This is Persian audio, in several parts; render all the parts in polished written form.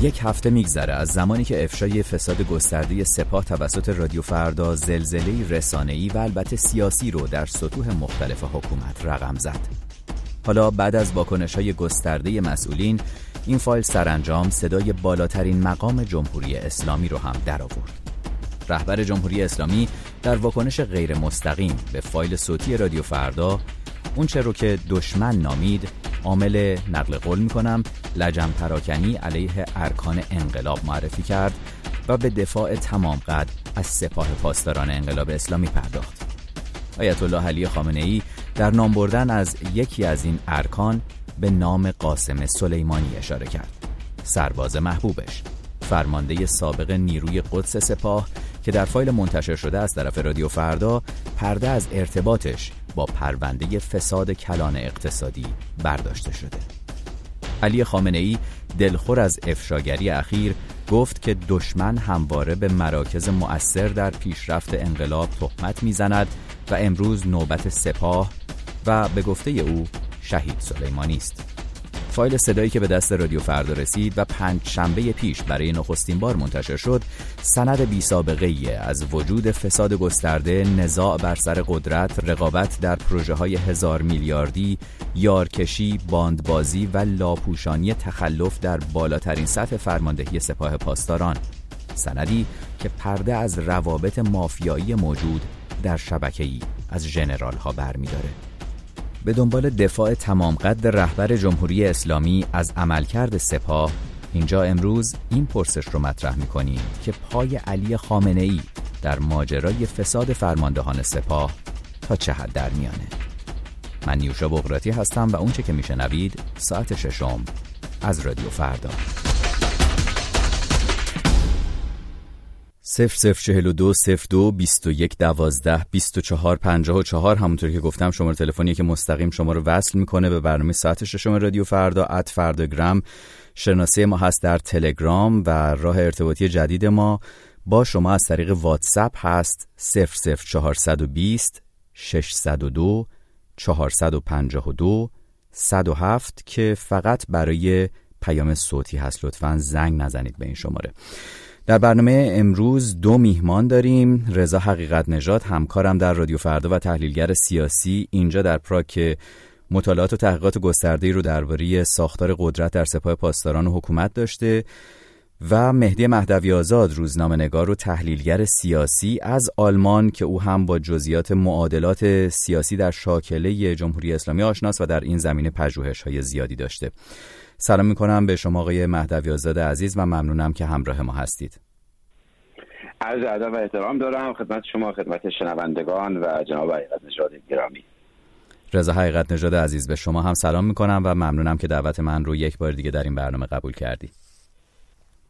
یک هفته میگذره از زمانی که افشای فساد گسترده سپاه توسط رادیو فردا زلزله رسانه‌ای و البته سیاسی رو در سطوح مختلف حکومت رقم زد. حالا بعد از واکنش‌های گسترده مسئولین، این فایل سرانجام صدای بالاترین مقام جمهوری اسلامی رو هم درآورد. رهبر جمهوری اسلامی در واکنش غیر مستقیم به فایل صوتی رادیو فردا، اونچه رو که دشمن نامید، عامل نقل قول می‌کنم لجن پراکنی علیه ارکان انقلاب معرفی کرد و به دفاع تمام قد از سپاه پاسداران انقلاب اسلامی پرداخت. آیت الله علی خامنه‌ای در نام بردن از یکی از این ارکان به نام قاسم سلیمانی اشاره کرد، سرباز محبوبش، فرمانده سابق نیروی قدس سپاه که در فایل منتشر شده از طرف رادیو فردا پرده از ارتباطش با پرونده فساد کلان اقتصادی برداشته شده. علی خامنه‌ای دلخور از افشاگری اخیر گفت که دشمن همواره به مراکز مؤثر در پیشرفت انقلاب تهمت می‌زند و امروز نوبت سپاه و به گفته او شهید سلیمانی است. فایل صدایی که به دست رادیو فردا رسید و پنجشنبه پیش برای نخستین بار منتشر شد، سند بی‌سابقه‌ای از وجود فساد گسترده، نزاع بر سر قدرت، رقابت در پروژه‌های 1000 میلیاردی، یارکشی، باندبازی و لاپوشانی تخلف در بالاترین سطح فرماندهی سپاه پاسداران، سندی که پرده از روابط مافیایی موجود در شبکه‌ای از ژنرال‌ها برمی‌داره. به دنبال دفاع تمام قد رهبر جمهوری اسلامی از عملکرد سپاه، اینجا امروز این پرسش رو مطرح می‌کنیم که پای علی خامنه‌ای در ماجرای فساد فرماندهان سپاه تا چه حد در میانه. من نیوشا بغراتی هستم و اونچه که میشنوید ساعت ششم از رادیو فردا. 00420221122454 همونطور که گفتم شماره تلفنی که مستقیم شما رو وصل میکنه به برنامه ساعت ششم رادیو فردا. @فرداگرام شناسه ما هست در تلگرام و راه ارتباطی جدید ما با شما از طریق واتساپ هست 00420602452107 که فقط برای پیام صوتی هست. لطفاً زنگ نزنید به این شماره. در برنامه امروز 2 میهمان داریم. رضا حقیقت نژاد همکارم در رادیو فردا و تحلیلگر سیاسی اینجا در پراگ که مطالعات و تحقیقات گسترده‌ای رو درباره ساختار قدرت در سپاه پاسداران و حکومت داشته، و مهدی مهدوی آزاد روزنامه‌نگار و تحلیلگر سیاسی از آلمان که او هم با جزئیات معادلات سیاسی در شاکله جمهوری اسلامی آشناست و در این زمینه پژوهش‌های زیادی داشته. سلام میکنم به شما آقای مهدوی آزاد عزیز و ممنونم که همراه ما هستید. عرض ادب و احترام دارم خدمت شما، خدمت شنوندگان و جناب حقیقت نژاد گرامی. رضا حقیقت نژاد عزیز به شما هم سلام میکنم و ممنونم که دعوت من رو یک بار دیگه در این برنامه قبول کردید.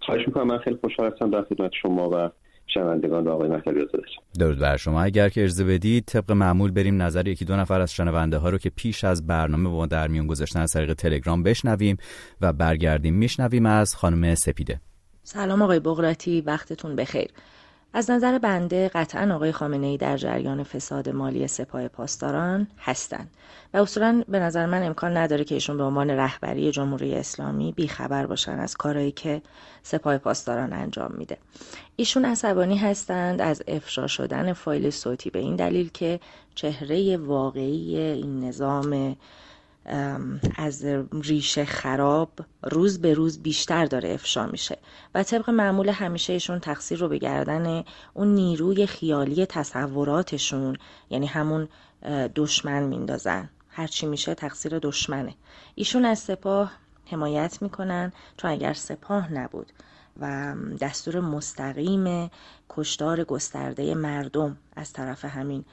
خواهش میکنم، من خیلی خوشحال هستم در خدمت شما و شنوندگان و آقای مهدوی آزاد هستم. درود بر شما. اگر که اجازه بدید طبق معمول بریم نظر یکی دو نفر از شنونده ها رو که پیش از برنامه با در میون گذاشتن از طریق تلگرام بشنویم و برگردیم میشنویم از خانم سپیده. سلام آقای بغراتی، وقتتون بخیر. از نظر بنده قطعا آقای خامنه‌ای در جریان فساد مالی سپاه پاسداران هستند و اصولا به نظر من امکان نداره که ایشون به عنوان رهبری جمهوری اسلامی بی‌خبر باشن از کارهایی که سپاه پاسداران انجام میده. ایشون عصبانی هستند از افشا شدن فایل صوتی به این دلیل که چهره واقعی این نظام از ریشه خراب روز به روز بیشتر داره افشا میشه و طبق معمول همیشه ایشون تقصیر رو به گردن اون نیروی خیالی تصوراتشون، یعنی همون دشمن میندازن. هرچی میشه تقصیر دشمنه. ایشون از سپاه حمایت میکنن چون اگر سپاه نبود و دستور مستقیم کشتار گسترده مردم از طرف همین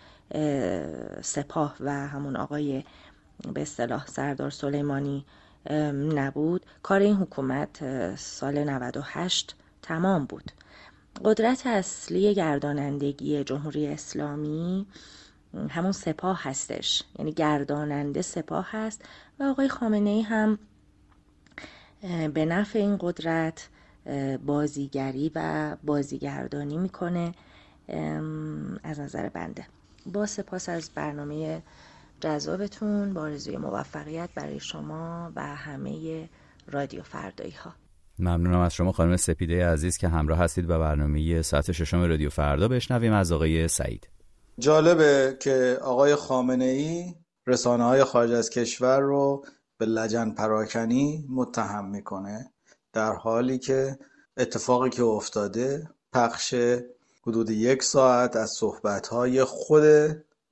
سپاه و همون آقای به اصطلاح سردار سلیمانی نبود، کار این حکومت سال 98 تمام بود. قدرت اصلی گردانندگی جمهوری اسلامی همون سپاه هستش، یعنی گرداننده سپاه هست و آقای خامنه‌ای هم به نفع این قدرت بازیگری و بازیگردانی میکنه. از نظر بنده با سپاس از برنامه جذابتون، با آرزوی موفقیت برای شما و همه رادیو فردایی ها. ممنونم از شما خانم سپیده عزیز که همراه هستید و برنامه ساعت ششم رادیو فردا بشنویم از آقای سعید. جالبه که آقای خامنه‌ای رسانه‌های خارج از کشور رو به لجن پراکنی متهم میکنه، در حالی که اتفاقی که افتاده پخش حدود 1 ساعت از صحبت‌های خود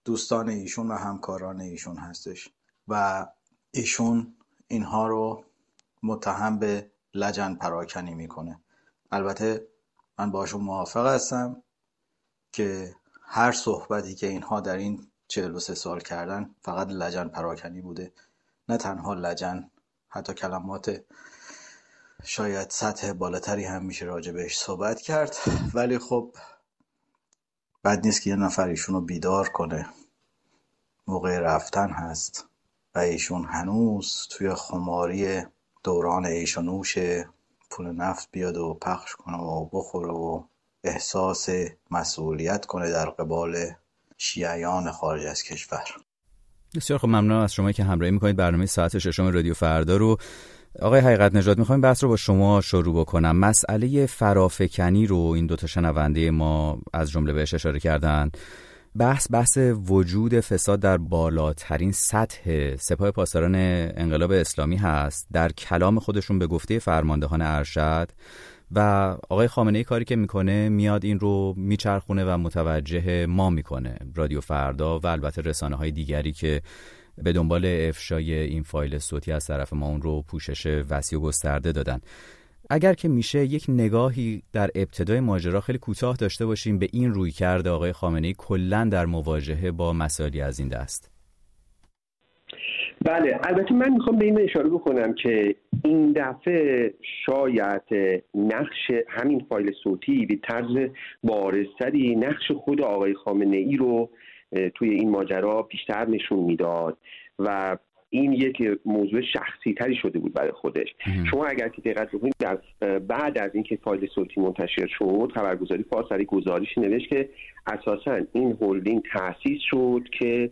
دوستان ایشون و همکاران ایشون هستش و ایشون اینها رو متهم به لجن پراکنی میکنه. البته من باشون موافق هستم که هر صحبتی که اینها در این 43 سال کردن فقط لجن پراکنی بوده، نه تنها لجن، حتی کلمات شاید سطح بالاتری هم میشه راجبش صحبت کرد، ولی خب بد نیست که یه نفر ایشونو بیدار کنه. موقع رفتن هست و ایشون هنوز توی خماری دوران عیش و نوش پول نفت بیاد و پخش کنه و بخوره و احساس مسئولیت کنه در قبال شیعیان خارج از کشور. بسیار خب، ممنونم از شما که همراهی میکنید برنامه ساعت ششم رادیو فردا رو. آقای حقیقت نژاد، میخوایم بحث رو با شما شروع بکنم. مسئله فرافکنی رو این دوتا شنونده ما از جمله بهش اشاره کردن. بحث وجود فساد در بالاترین سطح سپاه پاسداران انقلاب اسلامی هست، در کلام خودشون به گفته فرماندهان ارشد، و آقای خامنه‌ای کاری که میکنه میاد این رو میچرخونه و متوجه ما میکنه، رادیو فردا و البته رسانه‌های دیگری که به دنبال افشای این فایل صوتی از طرف ما اون رو پوشش وسیع و گسترده دادن. اگر که میشه یک نگاهی در ابتدای ماجرا خیلی کوتاه داشته باشیم به این رویکرد آقای خامنه‌ای کلاً در مواجهه با مسائلی از این دست. بله، البته من میخوام به این اشاره بکنم که این دفعه شاید نقش همین فایل صوتی به طرز بارزتری نقش خود آقای خامنه‌ای رو توی این ماجرا بیشتر نشون میداد و این یک موضوع شخصی تری شده بود برای خودش. شما اگر که دقت بکنید بعد از اینکه فایل صوتی منتشر شد، خبرگزاری فارس در گزارش نوشت که اساساً این هلدینگ تأسیس شد که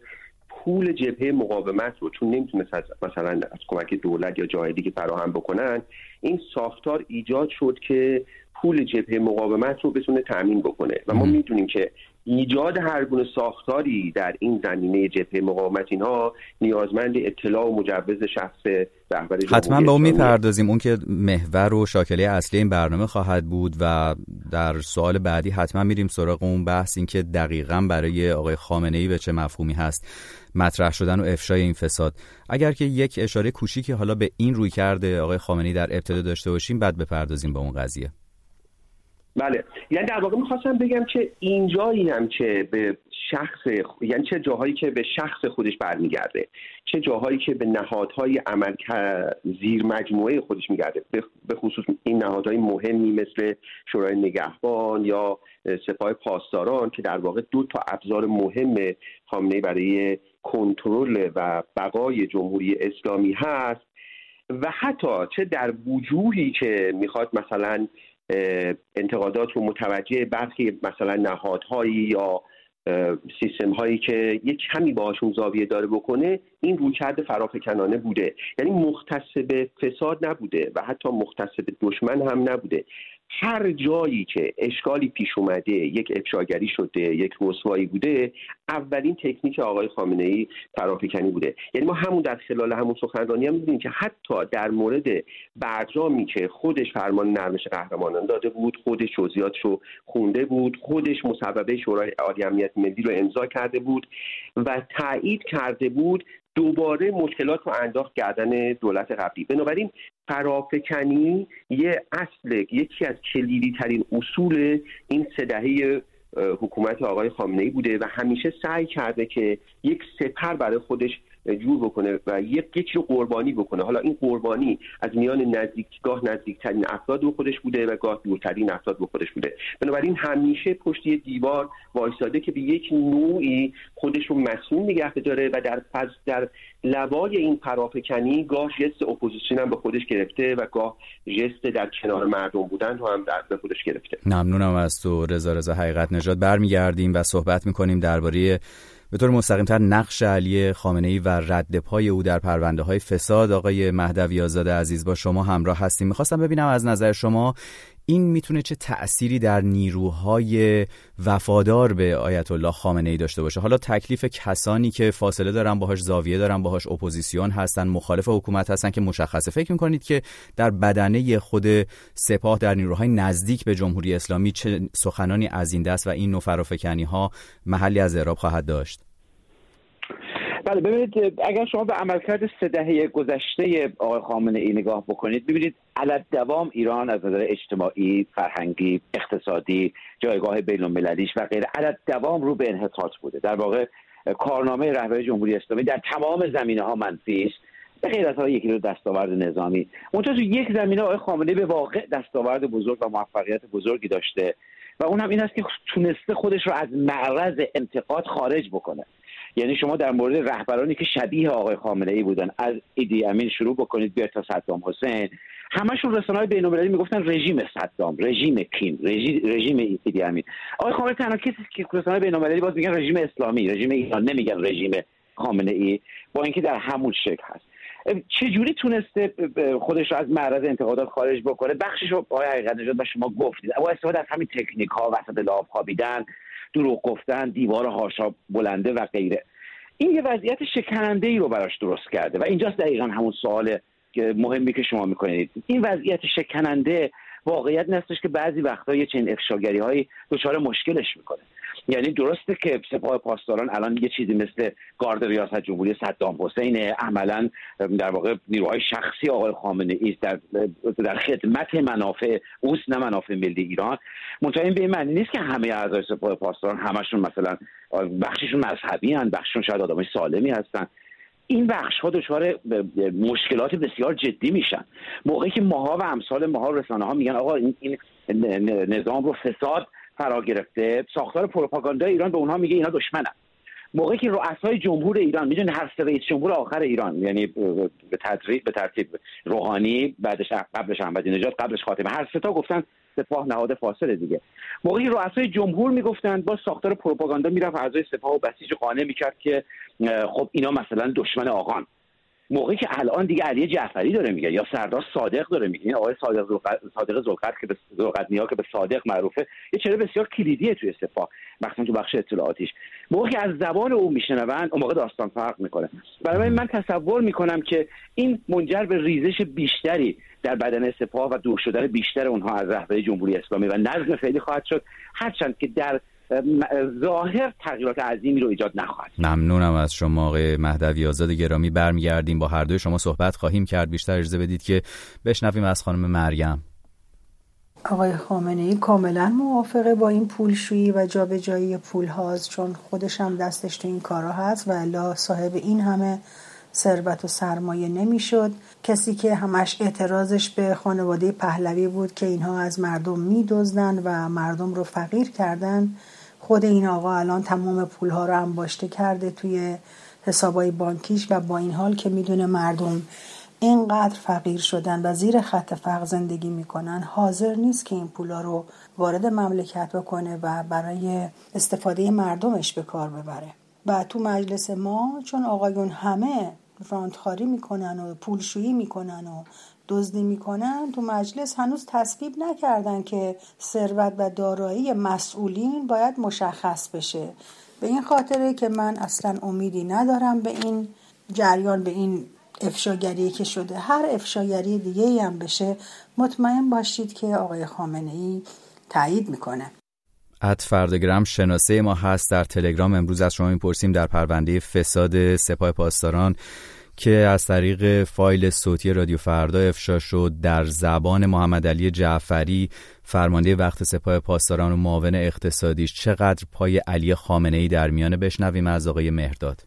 پول جبهه مقاومت رو چون نمیتونه مثلا از کمک دولت یا جای دیگه فراهم بکنن، این ساختار ایجاد شد که پول جبهه مقاومت رو بتونه تأمین بکنه و ما میدونیم که ایجاد هر گونه ساختاری در این زمینه جبهه مقاومت اینها نیازمند اطلاع و مجوز شخص رهبر جمهوری. حتما به اون میپردازیم، اون که محور و شاکله اصلی این برنامه خواهد بود و در سوال بعدی حتما میریم سراغ اون بحث، این که دقیقاً برای آقای خامنه‌ای به چه مفهومی هست مطرح شدن و افشای این فساد. اگر که یک اشاره کوچیکی حالا به این رویکرد آقای خامنه‌ای در ابتدا داشته باشیم، بعد بپردازیم به اون قضیه. بله، یعنی در واقع می‌خواستم بگم که اینجایی هم که به شخص، یعنی چه جاهایی که به شخص خودش برمیگرده، چه جاهایی که به نهادهای عمل زیر مجموعه خودش میگرده، به خصوص این نهادهای مهمی مثل شورای نگهبان یا سپاه پاسداران که در واقع 2 ابزار مهم خامنه‌ای برای کنترل و بقای جمهوری اسلامی هست، و حتی چه در وجوهی که میخواد مثلا انتقادات رو متوجه برخی مثلا نهادهایی یا سیستم هایی که یک کمی باهاشون زاویه داره بکنه، این رویکرد فرافکنانه بوده. یعنی مختص به فساد نبوده و حتی مختص به دشمن هم نبوده. هر جایی که اشکالی پیش اومده، یک افشاگری شده، یک رسوایی بوده، اولین تکنیک آقای خامنه‌ای فرافکنی بوده. یعنی ما همون در خلال همون سخنرانی هم می‌بینیم که حتی در مورد برجامی که خودش فرمان نرمش قهرمانان داده بود، خودش جزئیاتش رو خونده بود، خودش مصوبه شورای عالی امنیت ملی رو امضا کرده بود و تایید کرده بود، دوباره مشکلات رو انداخت گردن دولت قبلی. بنابراین فرافکنی یه اصل، یکی از کلیدی ترین اصول این 3 دهه حکومت آقای خامنه‌ای بوده و همیشه سعی کرده که یک سپر برای خودش جور بکنه و یکی رو قربانی بکنه. حالا این قربانی از میان نزدیکترین افراد به خودش بوده و گاه دورترین افراد به خودش بوده. بنابراین همیشه پشت دیوار وایساده که به یک نوعی خودش رو مسئول نگه داره و در لوای این فرافکنی گاه ژست اپوزیسیون هم به خودش گرفته و گاه ژست در کنار مردم بودن هم به خودش گرفته. ممنونم از تو رضا حقیقت نژاد. برمیگردیم و صحبت می‌کنیم درباره به طور مستقیم‌تر نقش علی خامنه‌ای و ردپای او در پرونده‌های فساد. آقای مهدوی آزاد عزیز، با شما همراه هستیم. می‌خواستم ببینم از نظر شما این میتونه چه تأثیری در نیروهای وفادار به آیت الله خامنه‌ای داشته باشه؟ حالا تکلیف کسانی که فاصله دارن باهاش، زاویه دارن باهاش، اپوزیسیون هستن، مخالف حکومت هستن که مشخصه. فکر می‌کنید که در بدنه خود سپاه، در نیروهای نزدیک به جمهوری اسلامی، چه سخنانی از این دست و این نوع فرافکنی‌ها محلی از اعراب خواهد داشت؟ بله، ببینید اگر شما به عملکرد 3 دهه گذشته آقای خامنه‌ای نگاه بکنید، ببینید علت دوام ایران از نظر اجتماعی، فرهنگی، اقتصادی، جایگاه بین‌المللیش و غیره علت دوام رو به انحطاط بوده. در واقع کارنامه رهبری جمهوری اسلامی در تمام زمینه‌ها منفی است، به غیر از یکی رو دستاورد نظامی. اونجا تو یک زمینه آقای خامنه‌ای به واقع دستاورد بزرگ و موفقیت بزرگی داشته و اون هم این است که تونسته خودش رو از معرض انتقاد خارج بکنه. یعنی شما در مورد رهبرانی که شبیه آقای خامنه‌ای بودن، از ایدی امین شروع بکنید بیاید تا صدام حسین، همشون رسانه‌های بین‌المللی میگفتن رژیم صدام، رژیم کین، رژیم ایدی امین. آقای خامنه‌ای تنها کسی که رسانه‌های بین‌المللی باز میگن رژیم اسلامی، رژیم ایران، نمیگن رژیم خامنه‌ای، با اینکه در همون شکل هست. چجوری تونسته خودش رو از معرض انتقادات خارج بکنه؟ بخشش رو آقای حقیقت نژاد و شما گفتید، با استفاده از همین تکنیک‌ها، وسط لعاب خوابیدن، دروغ گفتن، دیوار هاشا بلنده و غیره. این یه وضعیت شکننده‌ای رو براش درست کرده و اینجاست دقیقاً همون سوال مهمی که شما می‌کنید. این وضعیت شکننده واقعیت نستش که بعضی وقتا یه چنین افشاگری‌هایی دچار مشکلش می‌کنه. یعنی درسته که سپاه پاسداران الان یه چیزی مثل گارد ریاست جمهوری صدام حسین، عملاً در واقع نیروهای شخصی آقای خامنه‌ای در خدمت منافع اوست، نه منافع ملی ایران. منتها این به این معنی نیست که همه اعضای سپاه پاسداران همشون مثلا بخششون مذهبی هستند، بخششون شاید آدمای سالمی هستن. این بخش‌ها دچار مشکلات بسیار جدی میشن موقعی که ماها و امثال ماها رسانه‌ها میگن آقا این نظام رو فساد فرا گرفته، ساختار پروپاگاندای ایران به اونها میگه اینا دشمنن. موقعی که رؤسای جمهور ایران، میدونن هر سه رئیس جمهور آخر ایران، یعنی به ترتیب روحانی، بعدش قبلش احمدی نژاد، قبلش خاتمی، هر سه تا گفتن سپاه نهاد فاصله دیگه. موقعی رؤسای جمهور میگفتن، با ساختار پروپاگاندا میرفت اعضای سپاه و بسیج قانع میکرد که خب اینا مثلا دشمن آقان. موقعی که الان دیگه علی جعفری داره میگه یا سردار صادق داره میگه، آقای صادق ذوالقرنیا که به صادق معروفه، یه چهره بسیار کلیدیه توی سپاه، مخصوصا تو بخش اطلاعاتیش. موقعی که از زبان او میشنون، اون موقع داستان فرق میکنه. برای من تصور میکنم که این منجر به ریزش بیشتری در بدن سپاه و دور شدن بیشتر اونها از رهبری جمهوری اسلامی و نظم فعلی خواهد شد، هرچند که در ظاهر تغییرات عظیمی رو ایجاد نخواهد. ممنونم از شما آقای مهدوی آزاد گرامی. برمیگردیم، با هر دوی شما صحبت خواهیم کرد. بیشتر اجازه بدید که بشنویم از خانم مریم. آقای خامنه‌ای کاملا موافقه با این پولشویی و جابجایی پول هاست، چون خودش هم دستش تو این کارا هست و الا صاحب این همه ثروت و سرمایه نمیشد. کسی که همش اعتراضش به خانواده پهلوی بود که اینها از مردم میدزدن و مردم رو فقیر کردن، خود این آقا الان تمام پولها رو انباشته کرده توی حسابای بانکیش و با این حال که میدونه مردم اینقدر فقیر شدن و زیر خط فقر زندگی میکنن، حاضر نیست که این پولا رو وارد مملکت بکنه و برای استفاده مردمش به کار ببره. و تو مجلس ما چون آقایون همه راندخاری میکنن و پولشویی میکنن و دزدی میکنن، تو مجلس هنوز تصویب نکردن که ثروت و دارایی مسئولین باید مشخص بشه. به این خاطره که من اصلا امیدی ندارم به این جریان، به این افشاگری که شده. هر افشاگری دیگه‌ای هم بشه مطمئن باشید که آقای خامنه‌ای تایید میکنه. @فرداگرام شناسه ما هست در تلگرام. امروز از شما میپرسیم در پرونده فساد سپاه پاسداران که از طریق فایل صوتی رادیو فردا افشا شد، در زبان محمد علی جعفری، فرمانده وقت سپاه پاسداران و معاون اقتصادیش، چقدر پای علی خامنه‌ای در میانه؟ بشنویم از آقای مهرداد.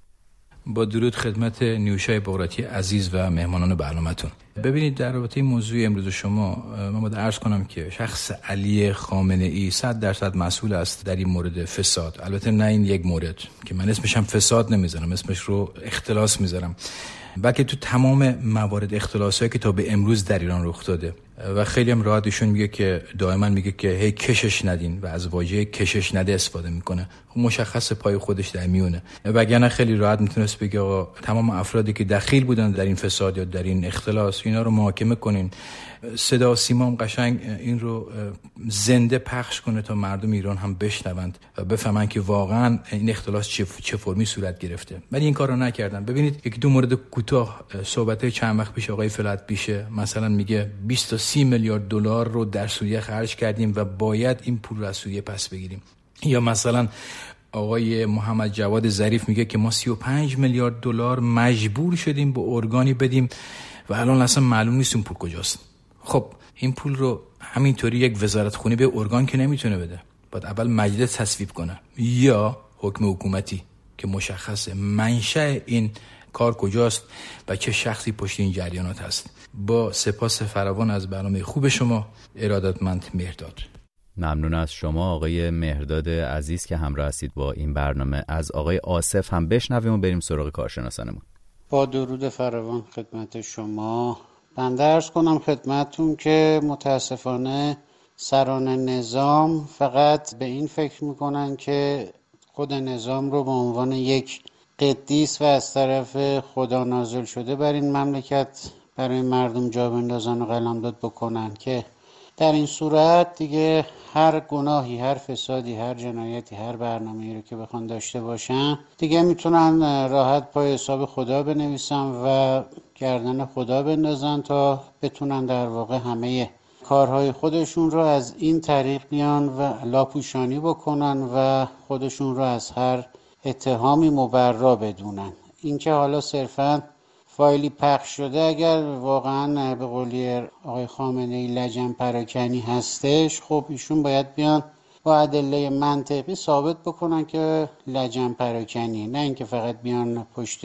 با درود خدمت نیوشای بغراتی عزیز و مهمانان برنامه‌تون. ببینید در رابطه موضوع امروز شما، من باید عرض کنم که شخص علی خامنه‌ای 100% مسئول است در این مورد فساد. البته نه این یک مورد که من اسمش هم فساد نمیذارم، اسمش رو اختلاس میذارم، بلکه تو تمام موارد اختلاسایی که تا به امروز در ایران رخ داده و خیلی هم راحت ایشون میگه که دائما میگه که هی کشش ندین و از واژه کشش نده استفاده میکنه. مشخص پای خودش در میونه، وگرنه خیلی راحت میتونست بگه آقا تمام افرادی که دخیل بودن در این فساد یا در این اختلاس اینا رو محاکمه کنین. صدا و سیما هم قشنگ این رو زنده پخش کنه تا مردم ایران هم بشنوند و بفهمن که واقعا این اختلاس چه فرمی صورت گرفته، ولی این کارو نکردن. ببینید یک دو مورد کوتاه صحبت چند وقت پیش آقای فلات پیشه، مثلا میگه 20 تا 30 میلیارد دلار رو در سوریه خرج کردیم و باید این پول رو از سوریه پس بگیریم. یا مثلا آقای محمد جواد ظریف میگه که ما 35 میلیارد دلار مجبور شدیم به ارگانی بدیم و الان اصلا معلوم نیست اون پول کجاست. خب این پول رو همینطوری یک وزارتخونه به ارگان که نمیتونه بده، باید اول مجلس تصویب کنه یا حکم حکومتی که مشخص منشأ این کار کجاست و چه شخصی پشت این جریانات هست. با سپاس فراوان از برنامه خوب شما، ارادتمند مهرداد. ممنون از شما آقای مهرداد عزیز که همراه هستید با این برنامه. از آقای آصف هم بشنویم و بریم سراغ کارشناسانمون. با درود فراوان خدمت شما. بنده عرض کنم خدمتون که متاسفانه سران نظام فقط به این فکر میکنن که خود نظام رو به عنوان یک قدیس و از طرف خدا نازل شده بر این مملکت برای مردم جا بندازن و قلمداد بکنن، که در این صورت دیگه هر گناهی، هر فسادی، هر جنایتی، هر برنامه‌ای رو که بخوان داشته باشن دیگه میتونن راحت پای حساب خدا بنویسن و گردن خدا بندازن تا بتونن در واقع همه کارهای خودشون رو از این طریق بیان و لاپوشانی بکنن و خودشون رو از هر اتهامی مبرا بدونن. اینکه حالا صرفاً فایلی پخش شده اگر واقعا به قولی آقای خامنه‌ای لجن پراکنی هستش، خب ایشون باید بیان با ادله منطقی ثابت بکنن که لجن پراکنی، نه اینکه فقط بیان پشت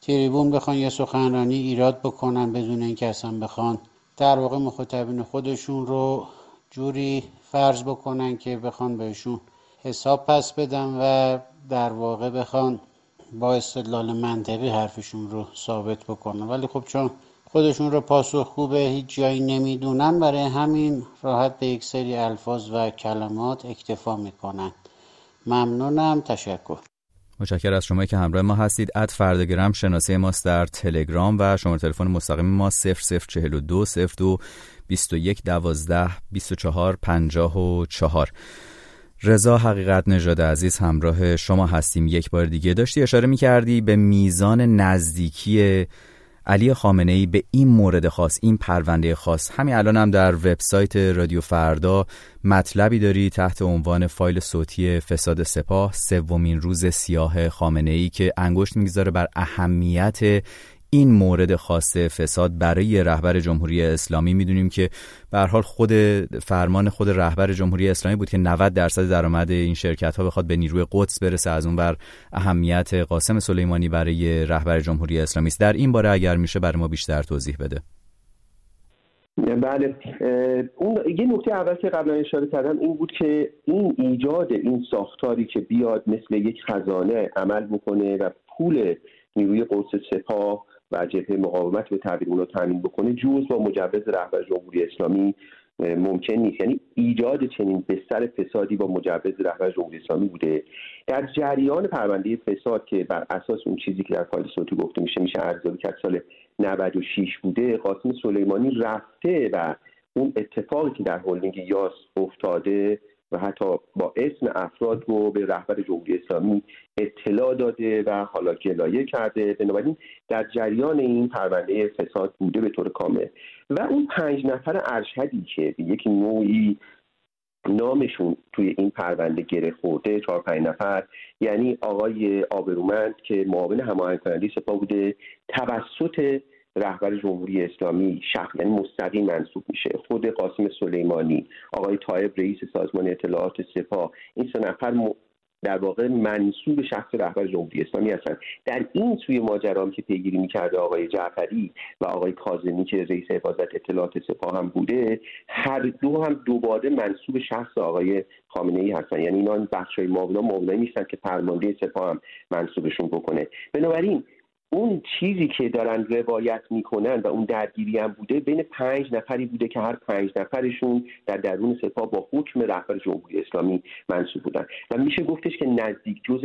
تریبون بخوان یه سخنرانی ایراد بکنن بدون اینکه اصلا بخوان در واقع مخاطبین خودشون رو جوری فرض بکنن که بخوان بهشون حساب پس بدن و در واقع بخوان با استدلال منطقی حرفشون رو ثابت بکنن. ولی خب چون خودشون رو پاسخگو به هیچ جایی نمیدونن، برای همین راحت به یک سری الفاظ و کلمات اکتفا میکنن. ممنونم، تشکر. متشکرم از شما که همراه ما هستید. @فرداگرام شناسه ماست در تلگرام و شماره تلفن مستقیم ما 00420221122454. رضا حقیقت نژاد عزیز همراه شما هستیم. یک بار دیگه داشتی اشاره می‌کردی به میزان نزدیکی علی خامنه‌ای به این مورد خاص، این پرونده خاص. همین الان هم در وبسایت رادیو فردا مطلبی داری تحت عنوان فایل صوتی فساد سپاه، سومین روز سیاه خامنه‌ای، که انگشت می‌گذاره بر اهمیت این مورد خاص فساد برای رهبر جمهوری اسلامی. میدونیم که به هر حال خود فرمان خود رهبر جمهوری اسلامی بود که 90% درآمد این شرکت‌ها بخواد به نیروی قدس برسه. از اون بر اهمیت قاسم سلیمانی برای رهبر جمهوری اسلامی است. در این باره اگر میشه برای ما بیشتر توضیح بده. بله، اون یه نکته اول که قبلا اشاره کردم این بود که این ایجاد این ساختاری که بیاد مثل یک خزانه عمل بکنه و پول نیروی قدس سپاه و جبهه مقاومت به تعبیر اون رو تامین بکنه جز با مجوز رهبر جمهوری اسلامی ممکن نیست. یعنی ایجاد چنین بستر فسادی با مجوز رهبر جمهوری اسلامی بوده. در جریان پرونده فساد که بر اساس اون چیزی که در فایل صوتی گفته میشه ارزیابی کرد سال 96 بوده، قاسم سلیمانی رفته و اون اتفاقی که در هلدینگ یاس افتاده و حتی با اسم افراد رو به رهبر جمهوری اسلامی اطلاع داده و حالا گلایه کرده، بنابراین در جریان این پرونده فساد بوده به طور کامل. و اون 5 نفر ارشدی که به یک نوعی نامشون توی این پرونده گره خورده، 4-5 نفر، یعنی آقای آبرومند که معاون هماهنگ کننده سپاه بوده، توسط رهبر جمهوری اسلامی شخصاً مستقیم منصوب میشه، خود قاسم سلیمانی، آقای طائب رئیس سازمان اطلاعات سپاه، این 3 نفر در واقع منصوب شخص رهبر جمهوری اسلامی هستند. در این سوی ماجرا که پیگیری میکرده آقای جعفری و آقای کاظمی که رئیس حفاظت اطلاعات سپاه هم بوده، هر دو هم دوباره منصوب شخص آقای خامنه‌ای هستند. یعنی اینا بخشای معاونای نیستن که فرمانده سپاه هم منصوبشون بکنه. بنابراین اون چیزی که دارن روایت میکنن و اون درگیری هم بوده، بین 5 نفری بوده که هر 5 نفرشون در درون سپاه با حکم رهبر جمهوری اسلامی منصوب بودن و میشه گفتش که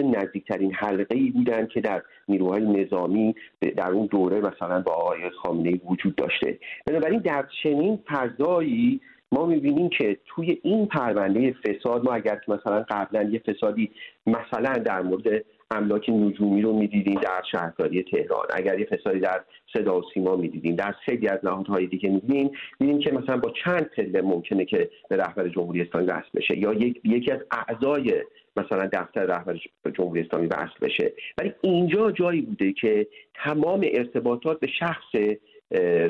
نزدیکترین حلقه‌ای بودن که در نیروهای نظامی در اون دوره مثلا با آقای خامنه‌ای وجود داشته. بنابراین در چنین فضایی ما می‌بینیم که توی این پرونده فساد، ما اگر مثلا قبلا یه فسادی مثلا در مورد املاک نجومی رو می‌دیدیم در شهرداری تهران، اگر یه فسادی در صدا و سیما می‌دیدیم، در سری از نهادهای دیگه می‌بینیم که مثلا با چند پله ممکنه که به رهبر جمهوری اسلامی وصل بشه یا یکی از اعضای مثلا دفتر رهبر جمهوری اسلامی وصل بشه، ولی اینجا جایی بوده که تمام ارتباطات به شخص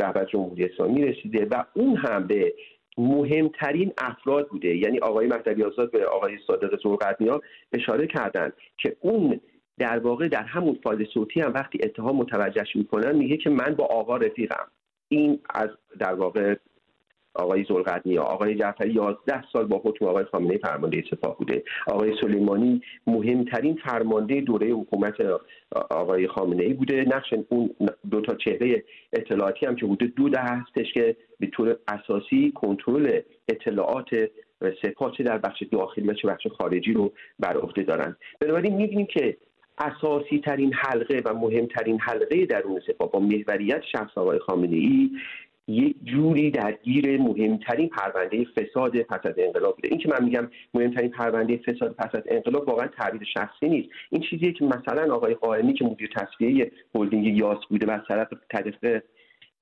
رهبر جمهوری اسلامی رسیده و اون هم به مهمترین افراد بوده. یعنی آقای مهدی آزاد به آقای صادق لاریجانی اشاره کردن که اون در واقع در همون فایل صوتی هم وقتی اتهام متوجهش میکنن میگه که من با آقا رفیقم. این از در واقع آقای لاریجانی، آقای جعفری 11 سال با حکم آقای خامنه‌ای فرمانده سپاه بوده، آقای سلیمانی مهمترین فرمانده دوره حکومت آقای خامنه‌ای بوده، نقش اون دو تا چهره اطلاعاتی هم که بوده 2 دهه هستش که به طور اساسی کنترل اطلاعات سپاه چه در بخش داخلی و چه بخش خارجی رو بر عهده دارن. بنابراین می‌بینیم که اساسی ترین حلقه و مهمترین حلقه درون سپاه با محوریت شخص آقای خامنه‌ای یک جوری درگیر مهمترین پرونده فساد پس از انقلاب بوده. این که من میگم مهمترین پرونده فساد پس از انقلاب واقعا تعبیر شخصی نیست. این چیزیه که مثلا آقای قائمی که مدیر تصفیه هلدینگ یاس بوده و از طرف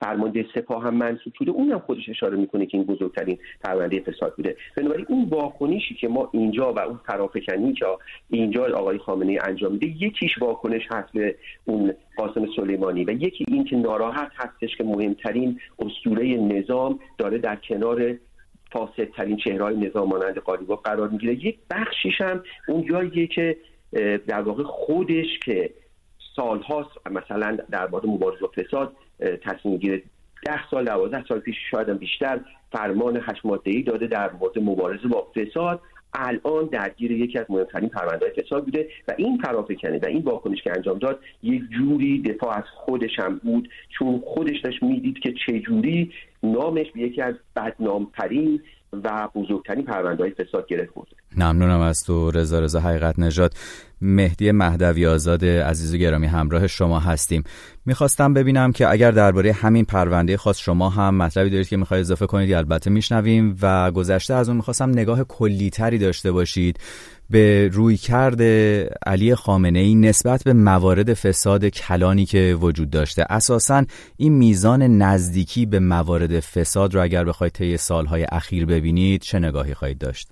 فرمانده سپاه هم منصوب شده، اون هم خودش اشاره میکنه که این بزرگترین پرونده فساد بوده. بنابراین اون واکنشی که ما اینجا و اون پرافکنی که اینجا آقای خامنه‌ای انجام میده، یکیش واکنش هست به اون قاسم سلیمانی و یکی این که ناراحت هستش که مهمترین اسطوره نظام داره در کنار فاسدترین چهره‌های نظام مانند قالیباف قرار میگیره. یک بخشیش هم اون جاییه که در واقع خودش که سال‌هاست مثلا درباره مبارزه با فساد تصمیم گیره، 10 سال 12 سال پیش شاید هم بیشتر فرمان 8 ماده‌ای داده در مورد مبارزه با فساد، الان درگیر یکی از مهمترین پرونده‌های فساد بوده و این پرافکنی و این واکنش که انجام داد یک جوری دفاع از خودش هم بود، چون خودش داشت میدید که چجوری نامش به یکی از بدنام‌ترین و بزرگترین پرونده‌های فساد گره خورد. ممنونم از تو رضا حقیقت نژاد. مهدی مهدوی آزاد عزیز و گرامی همراه شما هستیم. میخواستم ببینم که اگر درباره همین پرونده خاص شما هم مطلبی دارید که میخواید اضافه کنید البته میشنویم و گذشته از اون میخواستم نگاه کلی‌تری داشته باشید به رویکرد علی خامنه‌ای نسبت به موارد فساد کلانی که وجود داشته. اساساً این میزان نزدیکی به موارد فساد رو اگر بخواید طی سالهای اخیر ببینید چه نگاهی خواهید داشت؟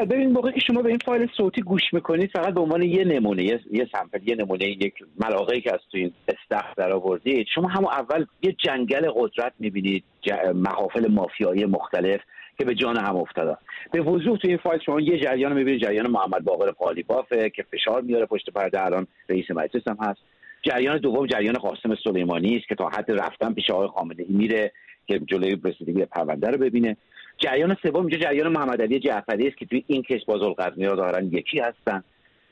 ببین، موقعی که شما به این فایل صوتی گوش میکنید فقط به عنوان یه نمونه، یه سامپل، یه نمونه یک ملاقه‌ای که از تو این استخر درآوردید، شما همون اول یه جنگل قدرت میبینید، محافل مافیایی مختلف که به جان هم افتادن. به وضوح تو این فایل شما یه جریان میبینید، جریان محمد باقر قالیباف که فشار میاره پشت پرده، الان رئیس مجلس هم هست. جریان دوم جریان قاسم سلیمانی است که تا حد رفتن پیش آقای خامنه‌ای میره که جلوی رسیدگی پرونده رو ببینه. جریان سوم اینجا جریان محمد علی جعفری است که توی این کیس با ذوالقرنین ظاهرا یکی هستن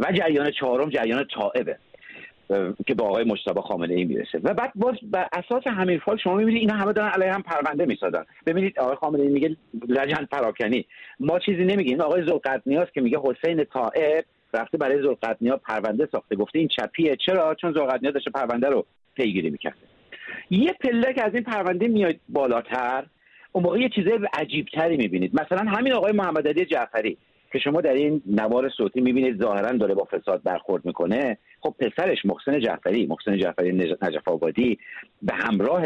و جریان چهارم جریان طائبه که با آقای مجتبی خامنه‌ای میرسه و بعد بر اساس همین فایل شما میبینید اینا همه دارن علیه هم پرونده میسازن. ببینید آقای خامنه‌ای میگه لجن پراکنی، ما چیزی نمیگیم. آقای ذوالقرنین است که میگه حسین طائب رفته برای ذوالقرنین پرونده ساخته، گفته این چپیه. چرا؟ چون ذوالقرنین داشته پرونده رو پیگیری میکرد. یه پله که از این پرونده میاد بالاتر، اون موقع یه چیزای عجیب‌تری می‌بینید. مثلا همین آقای محمد علی جعفری که شما در این نوار صوتی می‌بینید ظاهراً داره با فساد برخورد می‌کنه. خب پسرش محسن جعفری نجف‌آبادی به همراه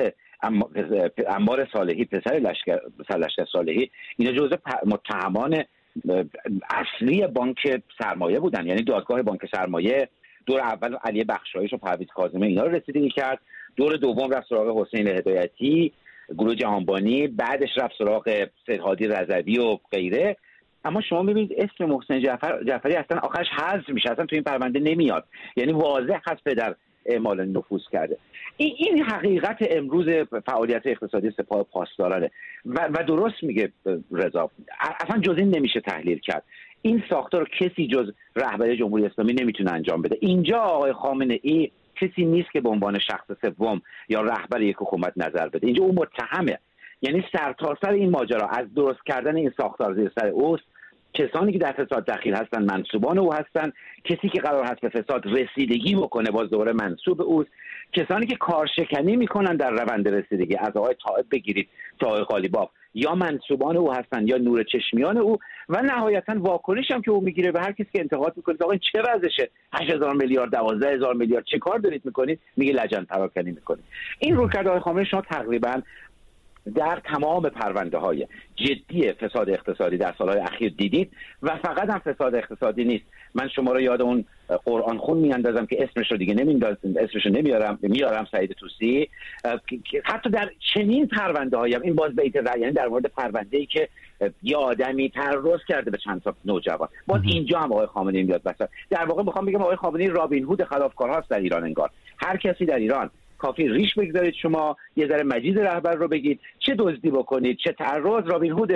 عمار صالحی، پسر لشکر صالحی، اینا جزء متهمان اصلی بانک سرمایه بودن. یعنی دادگاه بانک سرمایه دور اول علی بخشایش و پرویز کاظمی اینا رو رسیدگی کرد، دور دوم رفت سراغ حسین هدایتی، گروه جهانبانی، بعدش رفت سراغ سرهادی رضوی و غیره. اما شما می‌بینید اسم محسن جعفری اصلا آخرش حذف میشه، اصلا تو این پرونده نمیاد. یعنی واضح هست پدر اعمال نفوذ کرده. این حقیقت امروز فعالیت اقتصادی سپاه پاسدارانه و درست میگه رضا، اصلا جز این نمیشه تحلیل کرد. این ساختار کسی جز رهبر جمهوری اسلامی نمیتونه انجام بده. اینجا آقای خامنه‌ای کسی نیست که به عنوان شخص سوم یا رهبر یک حکومت نظر بده. اینجا اون متهمه، یعنی سرتاسر این ماجرا از درست کردن این ساختار زیر سر اوست. کسانی که در فساد دخیل هستند منسوبان او هستند، کسی که قرار هست به فساد رسیدگی بکنه باز دوباره منسوب اوست، کسانی که کارشکنی میکنن در روند رسیدگی از آقای طائب بگیرید تا آقای قالیباف یا منسوبان او هستند یا نور چشمیان او، و نهایتا واکنش هم که او میگیره به هر کسی که انتقاد میکنه آقا این چه وضعشه، 8,000 میلیارد 12,000 میلیارد چه کار دارید میکنید، میگه لجن پراکنی میکنید. این روکردهای خامنه شما تقریبا در تمام پرونده‌های جدی فساد اقتصادی در سالهای اخیر دیدید و فقط هم فساد اقتصادی نیست. من شما رو یاد اون قرآن خون میاندازم که اسمش رو دیگه نمیاندازم، اسمش رو میارم سعید طوسی. حتی در چنین پرونده‌هایی هم این باز بیت رأی، یعنی در مورد پرونده‌ای که یه آدمی تعرض کرده به چند تا نوجوان، باز اینجا هم آقای خامنه‌ای میاد وسط. در واقع میخوام بگم آقای خامنه‌ای رابین هود خلافکارهاست در ایران انگار. هر کسی در ایران کافی ریش بگذارید، شما یه ذره مجیز رهبر رو بگید، چه دزدی بکنید چه تعرض، رابین هود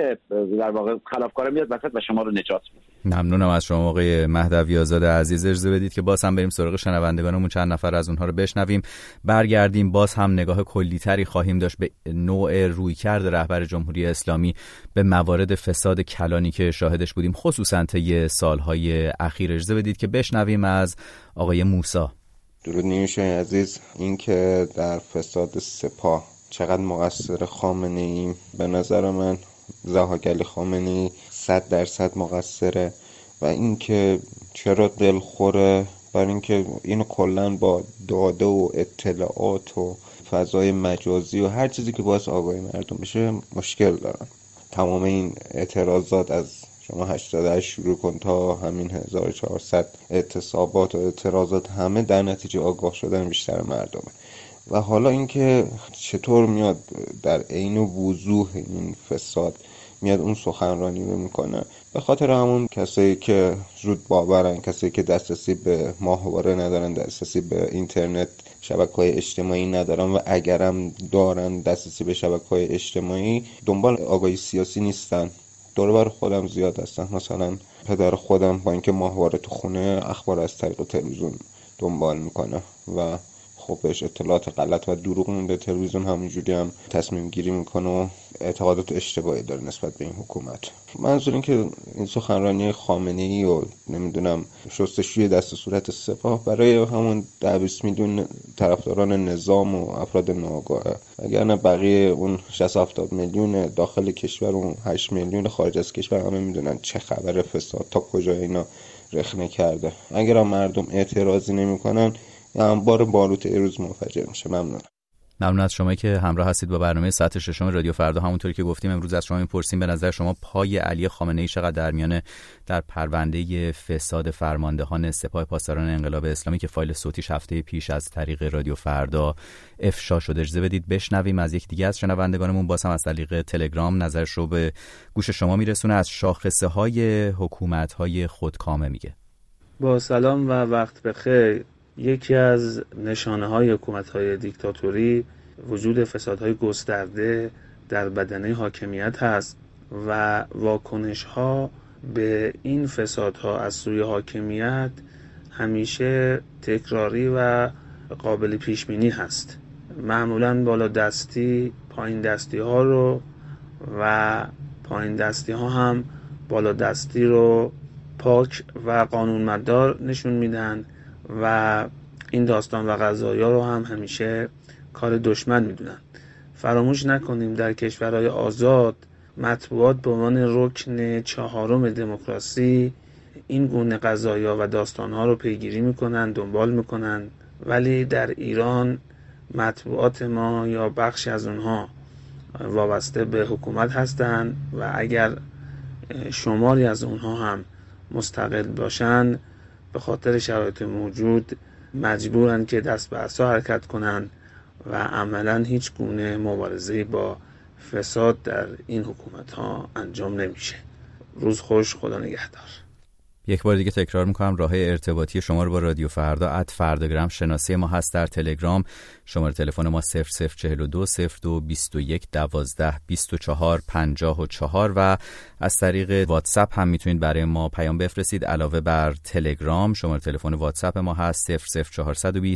در واقع خلافکارا میاد وسط و شما رو نجات میده. ممنونم از شما آقای مهدوی آزاد عزیز. اجازه بدید که باز هم بریم سراغ شنوندگانمون، چند نفر از اونها رو بشنویم، برگردیم باز هم نگاه کلی‌تری خواهیم داشت به نوع رویکرد رهبر جمهوری اسلامی به موارد فساد کلانی که شاهدش بودیم خصوصا طی سالهای اخیر. اجازه بدید که بشنویم از آقای موسی. درود نیوشن عزیز. این که در فساد سپاه چقدر مقصر خامنه‌ای، به نظر من زهاگلی خامنه‌ای 100% مقصره. و این که چرا دلخوره، برای اینکه اینو کلا با داده و اطلاعات و فضای مجازی و هر چیزی که باعث آگاهی مردم بشه مشکل دارن. تمام این اعتراضات از شما 88 شروع کن تا همین 1400 اعتصابات و اعتراضات، همه در نتیجه آگاه شدن بیشتر مردمه. و حالا اینکه چطور میاد در عین وضوح این فساد میاد اون سخنرانی رو میکنه، به خاطر همون کسایی که زود باورن، کسایی که دسترسی به ماهواره ندارن، دسترسی به اینترنت، شبکه‌های اجتماعی ندارن و اگرم دارن دسترسی به شبکه‌های اجتماعی دنبال آگاهی سیاسی نیستن. دوربر خودم زیاد هستن، مثلا پدر خودم با اینکه ماهواره تو خونه اخبار از طریق تلویزیون دنبال میکنه و خب بهش اطلاعات غلط و دروغ میده. تلویزیون همینجوری هم تصمیم گیری میکنه و اعتقادات اشتباهی داره نسبت به این حکومت. منظور این که این سخنرانی خامنه‌ای و نمیدونم شستشوی دست و صورت سپاه برای همون 10-20 میلیون طرفداران نظام و افراد ناآگاه، وگرنه بقیه اون 60-70 میلیون داخل کشور و 8 میلیون خارج از کشور همه میدونن چه خبر، فساد تا کجا اینا رخنه کرده. اگر مردم اعتراضی نمیکنن انبار باروت امروز منفجر میشه. ممنون. ممنون از شما که همراه هستید با برنامه ساعت ششم رادیو فردا. همونطور که گفتیم امروز از شما می‌پرسیم به نظر شما پای علی خامنه‌ای چقدر در میانه در پرونده فساد فرماندهان سپاه پاسداران انقلاب اسلامی که فایل صوتیش هفته پیش از طریق رادیو فردا افشا شد. اجازه بدید بشنویم از یک دیگه از شنوندگانمون، باز هم از طریق تلگرام نظرش رو به گوش شما میرسونه. از شاخصه‌های حکومت‌های خودکامه میگه. با سلام و وقت بخیر. یکی از نشانه‌های حکومت‌های دیکتاتوری وجود فسادهای گسترده در بدنه حاکمیت هست و واکنش‌ها به این فسادها از سوی حاکمیت همیشه تکراری و قابل پیش‌بینی هست. معمولاً بالا دستی پایین دستی‌ها رو و پایین دستی‌ها هم بالا دستی رو پاک و قانونمدار نشون میدن و این داستان و قضایا رو هم همیشه کار دشمن میدونن. فراموش نکنیم در کشورهای آزاد مطبوعات به عنوان رکن 4 دموکراسی این گونه قضایا و داستانها رو پیگیری میکنن، دنبال میکنن، ولی در ایران مطبوعات ما یا بخش از اونها وابسته به حکومت هستن و اگر شماری از اونها هم مستقل باشن به خاطر شرایط موجود مجبورن که دست به عصا حرکت کنن و عملا هیچ گونه مبارزه با فساد در این حکومت ها انجام نمیشه. روز خوش، خدا نگهدار. یک بار دیگه تکرار میکنم راه ارتباطی شما رو با رادیو فردا @فرداگرام شناسه ما هست. در تلگرام شماره تلفن ما 0042 02 21 12 24 54 و از طریق واتساپ هم میتونید برای ما پیام بفرستید. علاوه بر تلگرام شماره تلفن واتساپ ما هست 0042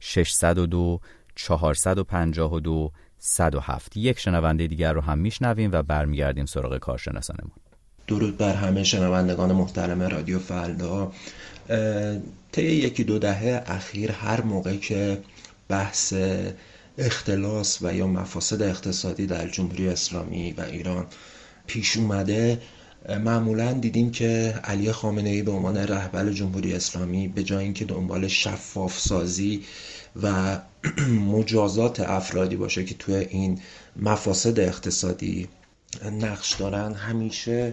602 452 107. یک شنونده دیگر رو هم میشنویم و برمیگردیم سراغ کارشناسانمون. درود بر همه شنوندگان محترم رادیو فردا. طی یکی دو دهه اخیر هر موقع که بحث اختلاس و یا مفاسد اقتصادی در جمهوری اسلامی و ایران پیش اومده، معمولا دیدیم که علی خامنه‌ای به عنوان رهبر جمهوری اسلامی به جای اینکه دنبال شفاف سازی و مجازات افرادی باشه که توی این مفاسد اقتصادی نقش دارن، همیشه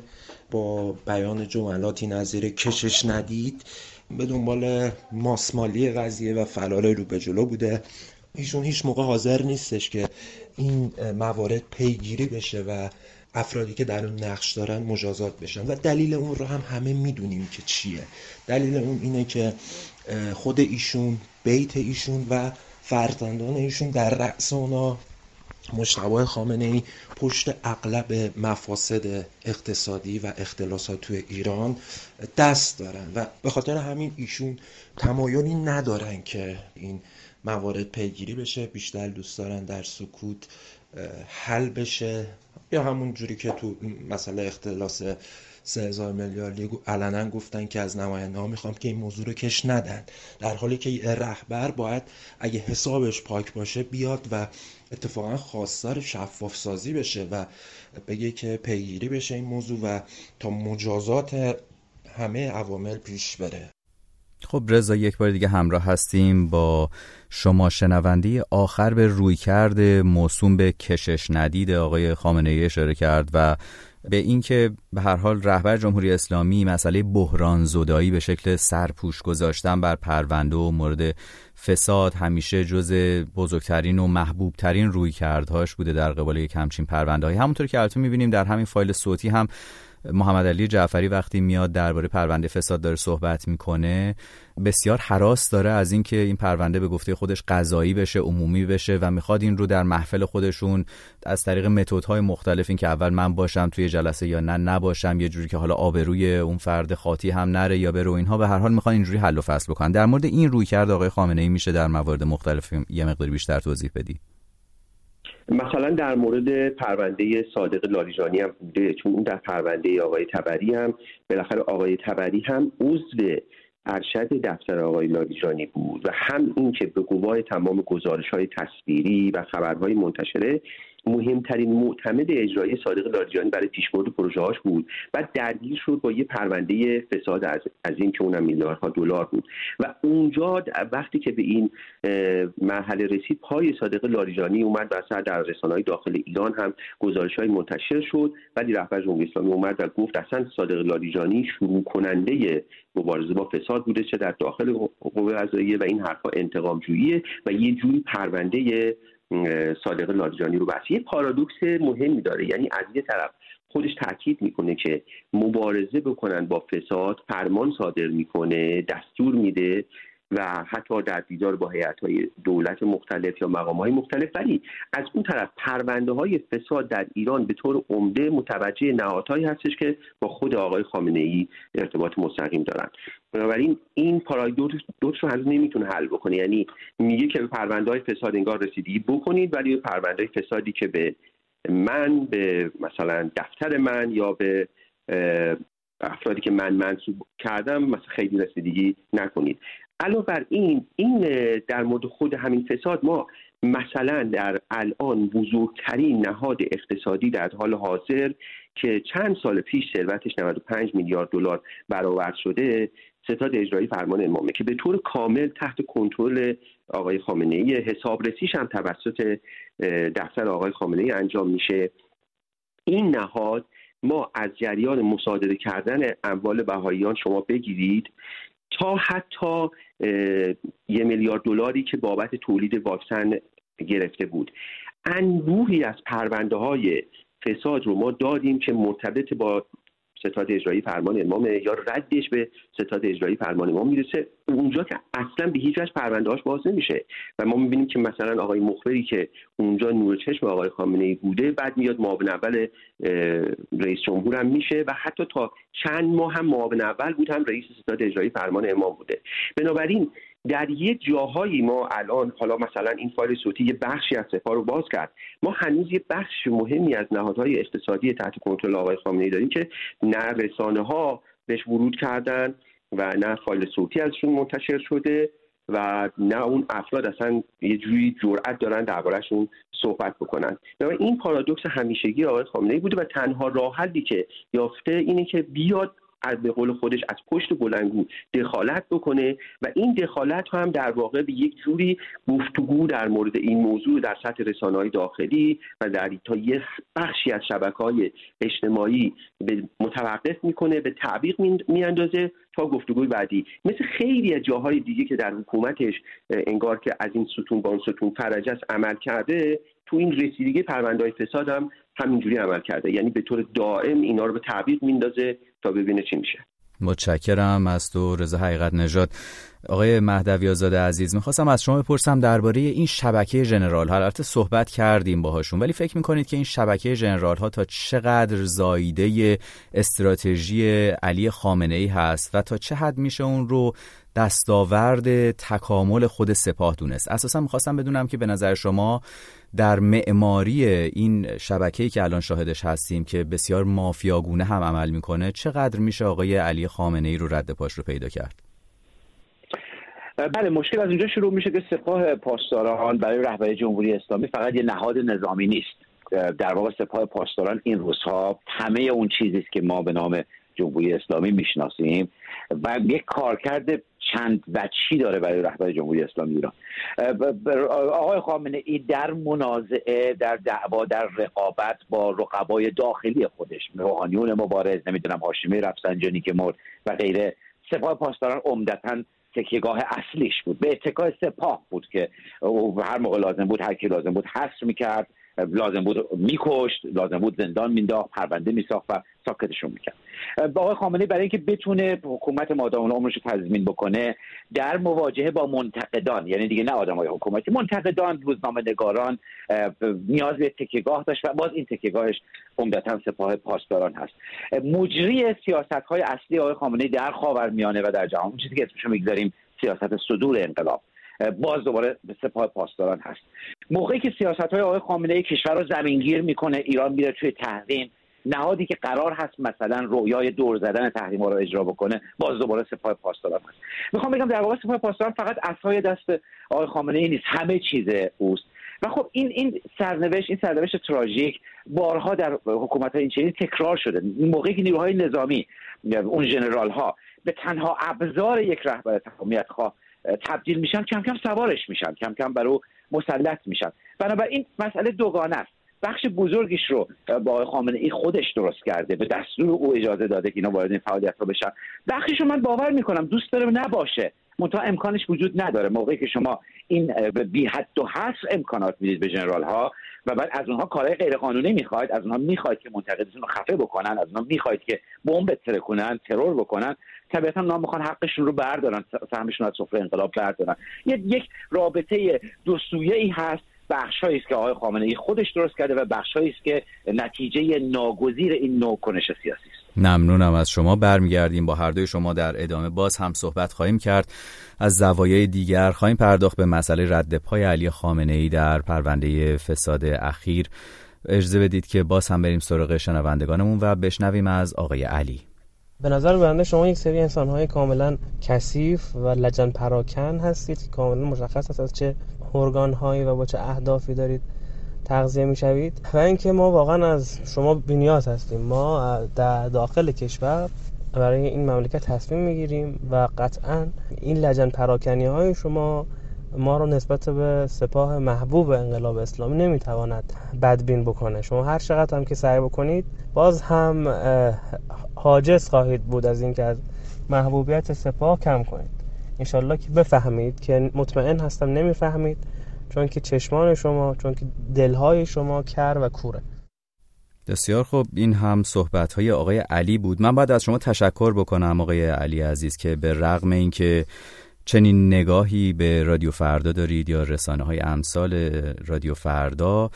با بیان جملاتی نظیر کشش ندید به دنبال ماسمالی قضیه و فرار رو به جلو بوده. ایشون هیچ موقع حاضر نیستش که این موارد پیگیری بشه و افرادی که در اون نقش دارن مجازات بشن و دلیل اون رو هم همه میدونیم که چیه. دلیل اون اینه که خود ایشون، بیت ایشون و فرزندان ایشون در رأس اونا مجتبی خامنه‌ای پشت اغلب مفاسد اقتصادی و اختلاسات توی ایران دست دارن و به خاطر همین ایشون تمایلی ندارن که این موارد پیگیری بشه. بیشتر دوست دارن در سکوت حل بشه یا همون جوری که تو مسئله اختلاس 3000 میلیارد علنا گفتن که از نماینده‌ها میخوام که این موضوع رو کش ندن، در حالی که رهبر باید اگه حسابش پاک باشه بیاد و اتفاقا خواستار شفاف سازی بشه و بگه که پیگیری بشه این موضوع و تا مجازات همه عوامل پیش بره. خب رضا، یک بار دیگه همراه هستیم با شما شنونده. آخر به رویکرد موسوم به کشش ندید آقای خامنه‌ای اشاره کرد و به اینکه به هر حال رهبر جمهوری اسلامی مسئله بحران زدایی به شکل سرپوش گذاشتن بر پرونده و مورد فساد همیشه جز بزرگترین و محبوبترین رویکردهاش بوده در قبال یک همچین پرونده‌ای. همونطور که البته می‌بینیم در همین فایل صوتی هم محمد علی جعفری وقتی میاد درباره پرونده فساد داره صحبت میکنه، بسیار هراس داره از اینکه این پرونده به گفته خودش قضایی بشه، عمومی بشه و میخواد این رو در محفل خودشون از طریق متدهای مختلف، این که اول من باشم توی جلسه یا نه نباشم، یه جوری که حالا آبروی اون فرد خاطی هم نره یا بره، اینها به هر حال میخوان اینجوری حل و فصل بکنن. در مورد این رویکرد آقای خامنه‌ای میشه در موارد مختلف یه مقدار بیشتر توضیح بدی؟ مثلا در مورد پرونده صادق لاریجانی هم بوده، چون اون در پرونده آقای طبری هم بالاخره آقای طبری هم عضو ارشد دفتر آقای لاریجانی بود و هم این که به گواه تمام گزارش‌های تصویری و خبرهای منتشره مهمترین معتمد اجرایی صادق لاریجانی برای پیشبرد پروژه‌هاش بود. بعد درگیر شد با یه پرونده فساد از این که اونم میلیاردها دلار بود و اونجا وقتی که به این مرحله رسید پای صادق لاریجانی اومد و اصلا در رسانه‌های داخل ایران هم گزارش‌های منتشر شد. ولی رهبر جمهوری اسلامی اومد و گفت اصلا صادق لاریجانی شروع کننده مبارزه با فساد بوده چه در داخل قوه قضاییه و این حرفا انتقام‌جوییه و یه جوری پرونده صادق لاریجانی رو بحث. یه پارادوکس مهمی داره، یعنی از یه طرف خودش تاکید میکنه که مبارزه بکنن با فساد، فرمان صادر میکنه، دستور میده و حتی در دیدار با هیئت‌های دولت مختلف یا مقام‌های مختلف، ولی از اون طرف پرونده‌های فساد در ایران به طور عمده متوجه نهادهایی هستش که با خود آقای خامنه‌ای ارتباط مستقیم دارن. بنابراین این پارادوکس رو هنوز نمیتونه حل بکنه، یعنی میگه که به پرونده‌های فساد انگار رسیدگی بکنید ولی به پرونده‌های فسادی که به من، به مثلا دفتر من یا به افرادی که من منصوب کردم مثلا خیلی رسیدگی نکنید. علاوه بر این در مورد خود همین فساد ما مثلا در الان بزرگترین نهاد اقتصادی در حال حاضر که چند سال پیش ثروتش 95 میلیارد دلار برآورد شده، ستاد اجرایی فرمان امام که به طور کامل تحت کنترل آقای خامنه‌ای، حسابرسیش هم توسط دفتر آقای خامنه‌ای انجام میشه، این نهاد ما از جریان مصادره کردن اموال بهاییان شما بگیرید تا حتی 1 میلیارد دلاری که بابت تولید واکسن گرفته بود، انبوهی از پرونده‌های فساد رو ما دادیم که مرتبط با ستاد اجرایی فرمان امام یا ردش به ستاد اجرایی فرمان امام میرسه، اونجا که اصلا به هیچ وجه پرونده‌اش باز نمیشه و ما میبینیم که مثلا آقای مخبری که اونجا نور چشم آقای خامنه‌ای بوده، بعد میاد معاون اول رئیس جمهور هم میشه و حتی تا چند ماه هم معاون اول بود، هم رئیس ستاد اجرایی فرمان امام بوده. بنابراین در یه جاهایی ما الان، حالا مثلا این فایل صوتی یه بخشی از سپاه رو باز کرد، ما هنوز یه بخش مهمی از نهادهای اقتصادی تحت کنترل آقای خامنه‌ای داریم که نه رسانه‌ها بهش ورود کردن و نه فایل صوتی ازشون منتشر شده و نه اون افراد اصلا یه جوری جرأت دارن درباره‌شون صحبت بکنن. این پارادوکس همیشگی آقای خامنه‌ای بوده و تنها راه حلی که یافته اینه که بیاد به قول خودش از پشت بلندگو دخالت بکنه و این دخالت هم در واقع به یک جوری گفتگو در مورد این موضوع در سطح رسانه‌های داخلی و در تا یه بخشی از شبکه‌های اجتماعی متوقف میکنه، به تعویق میاندازه تا گفتگوی بعدی. مثل خیلی از جاهای دیگه که در حکومتش انگار که از این ستون به اون ستون فرجس عمل کرده، تو این رسیدگی پرونده‌های فساد هم همینجوری عمل کرده، یعنی به طور دائم اینا رو به تعویق میندازه تا ببینه چی میشه. متشکرم از تو رضا حقیقت نژاد. آقای مهدوی آزاد عزیز، میخواستم از شما بپرسم درباره این شبکه ژنرال ها. البته صحبت کردیم باهاشون، ولی فکر میکنید که این شبکه ژنرال ها تا چقدر زاییده استراتژی علی خامنه ای هست و تا چه حد میشه اون رو دستاورد تکامل خود سپاه دونست؟ اساسا میخواستم بدونم که به نظر شما در معماری این شبکه‌ای که الان شاهدش هستیم که بسیار مافیاگونه هم عمل میکنه، چقدر میشه آقای علی خامنه‌ای رو رد پاش رو پیدا کرد؟ بله، مشکل از اونجا شروع میشه که سپاه پاسداران برای رهبری جمهوری اسلامی فقط یه نهاد نظامی نیست. در واقع سپاه پاسداران این روزها همه اون چیزی است که ما به نام جمهوری اسلامی میشناسیم و یک کارکرد چند وجهی داره برای رهبر جمهوری اسلامی ایران. آقای خامنه‌ای در منازعه، در دعوا، در رقابت با رقبای داخلی خودش، روحانیون مبارز، نمیدونم هاشمی رفسنجانی که مرد و غیره، سپاه پاسداران عمدتاً تکیه‌گاه اصلیش بود، به اتکای سپاه بود که هر موقع لازم بود، هر کی لازم بود حذف می‌کرد، لازم بود میکشت، لازم بود زندان مینداخت، پرونده میساخت و ساکتشون میکرد. آقای خامنه‌ای برای اینکه بتونه حکومت مادام العمرش رو تضمین بکنه در مواجهه با منتقدان، یعنی دیگه نه آدمای حکومتی، منتقدان، روزنامه‌نگاران، نیاز به تکیه‌گاه داشت و باز این تکیه‌گاهش عمدتاً سپاه پاسداران هست. مجری سیاست‌های اصلی آقای خامنه‌ای در خاورمیانه و در جهان، چیزی که اسمش رو می‌گذاریم سیاست صدور انقلاب، باز دوباره به سپاه پاسداران هست. موقعی که سیاست‌های آقای خامنه‌ای کشور رو زمینگیر می‌کنه، ایران میره توی تحریم، نهادی که قرار هست مثلا رویای دور زدن تحریم‌ها رو اجرا بکنه، باز دوباره سپاه پاسداران هست. میخوام بگم در واقع سپاه پاسداران فقط عصای دست آقای خامنه‌ای نیست، همه چیز اوست. و خب این سرنوشت، این سرنوشت تراژیک بارها در حکومت‌های اینچنین تکرار شده. موقعی که نیروهای نظامی، اون ژنرال‌ها به تنها ابزار یک رهبر تقویت‌خواه تبدیل میشن، کم کم سوارش میشن، کم کم بر او مسلط میشن. بنابراین مسئله دوگانه است. بخش بزرگیش رو با آقای خامنه‌ای خودش درست کرده، به دستور او اجازه داده که اینا وارد این فعالیت رو بشن. بخشش رو من باور میکنم دوست داره نباشه، منتها امکانش وجود نداره. موقعی که شما این بی حد و حصر امکانات میدید به ژنرال ها و بعد از اونها کارهای غیر قانونی میخواید، از اونها میخواید که منتقدتون رو خفه بکنن، از اونها میخواید که بمب بترکونن، ترور بکنن، طبیعتاً اونا میخوان حقشون رو بردارن، سهمشون از سفره انقلاب بردارن. یک رابطه دو سویه‌ای هست. بخشایی است که آقای خامنه‌ای خودش درست کرده و بخشایی است که نتیجه ناگزیر این نوع کنش سیاسی است. ممنونم از شما. برمیگردیم با هر دوی شما در ادامه، باز هم صحبت خواهیم کرد. از زوایای دیگر خواهیم پرداخت به مسئله رد پای علی خامنه‌ای در پرونده فساد اخیر. اجازه بدید که باز هم بریم سراغ شنوندگانمون و بشنویم از آقای علی. به نظر بنده شما یک سری انسان‌های کاملاً کثیف و لجن پراکن هستید که کاملاً مشخص است از چه ارگان‌هایی و با چه اهدافی دارید تغذیه می‌شوید و اینکه ما واقعاً از شما بی‌نیاز هستیم. ما در داخل کشور برای این مملکت تصمیم می‌گیریم و قطعاً این لجن پراکنی‌های شما ما رو نسبت به سپاه محبوب انقلاب اسلامی نمیتواند بدبین بکنه. شما هر چقدر هم که سعی بکنید باز هم حاجز خواهید بود از اینکه از محبوبیت سپاه کم کنید. انشالله که بفهمید که مطمئن هستم نمیفهمید، چون که چشمان شما، چون که دلهای شما کر و کوره. بسیار خوب، این هم صحبت‌های آقای علی بود. من باید از شما تشکر بکنم آقای علی عزیز که به رغم اینکه چنین نگاهی به رادیو فردا دارید یا رسانه‌های امثال رادیو فردا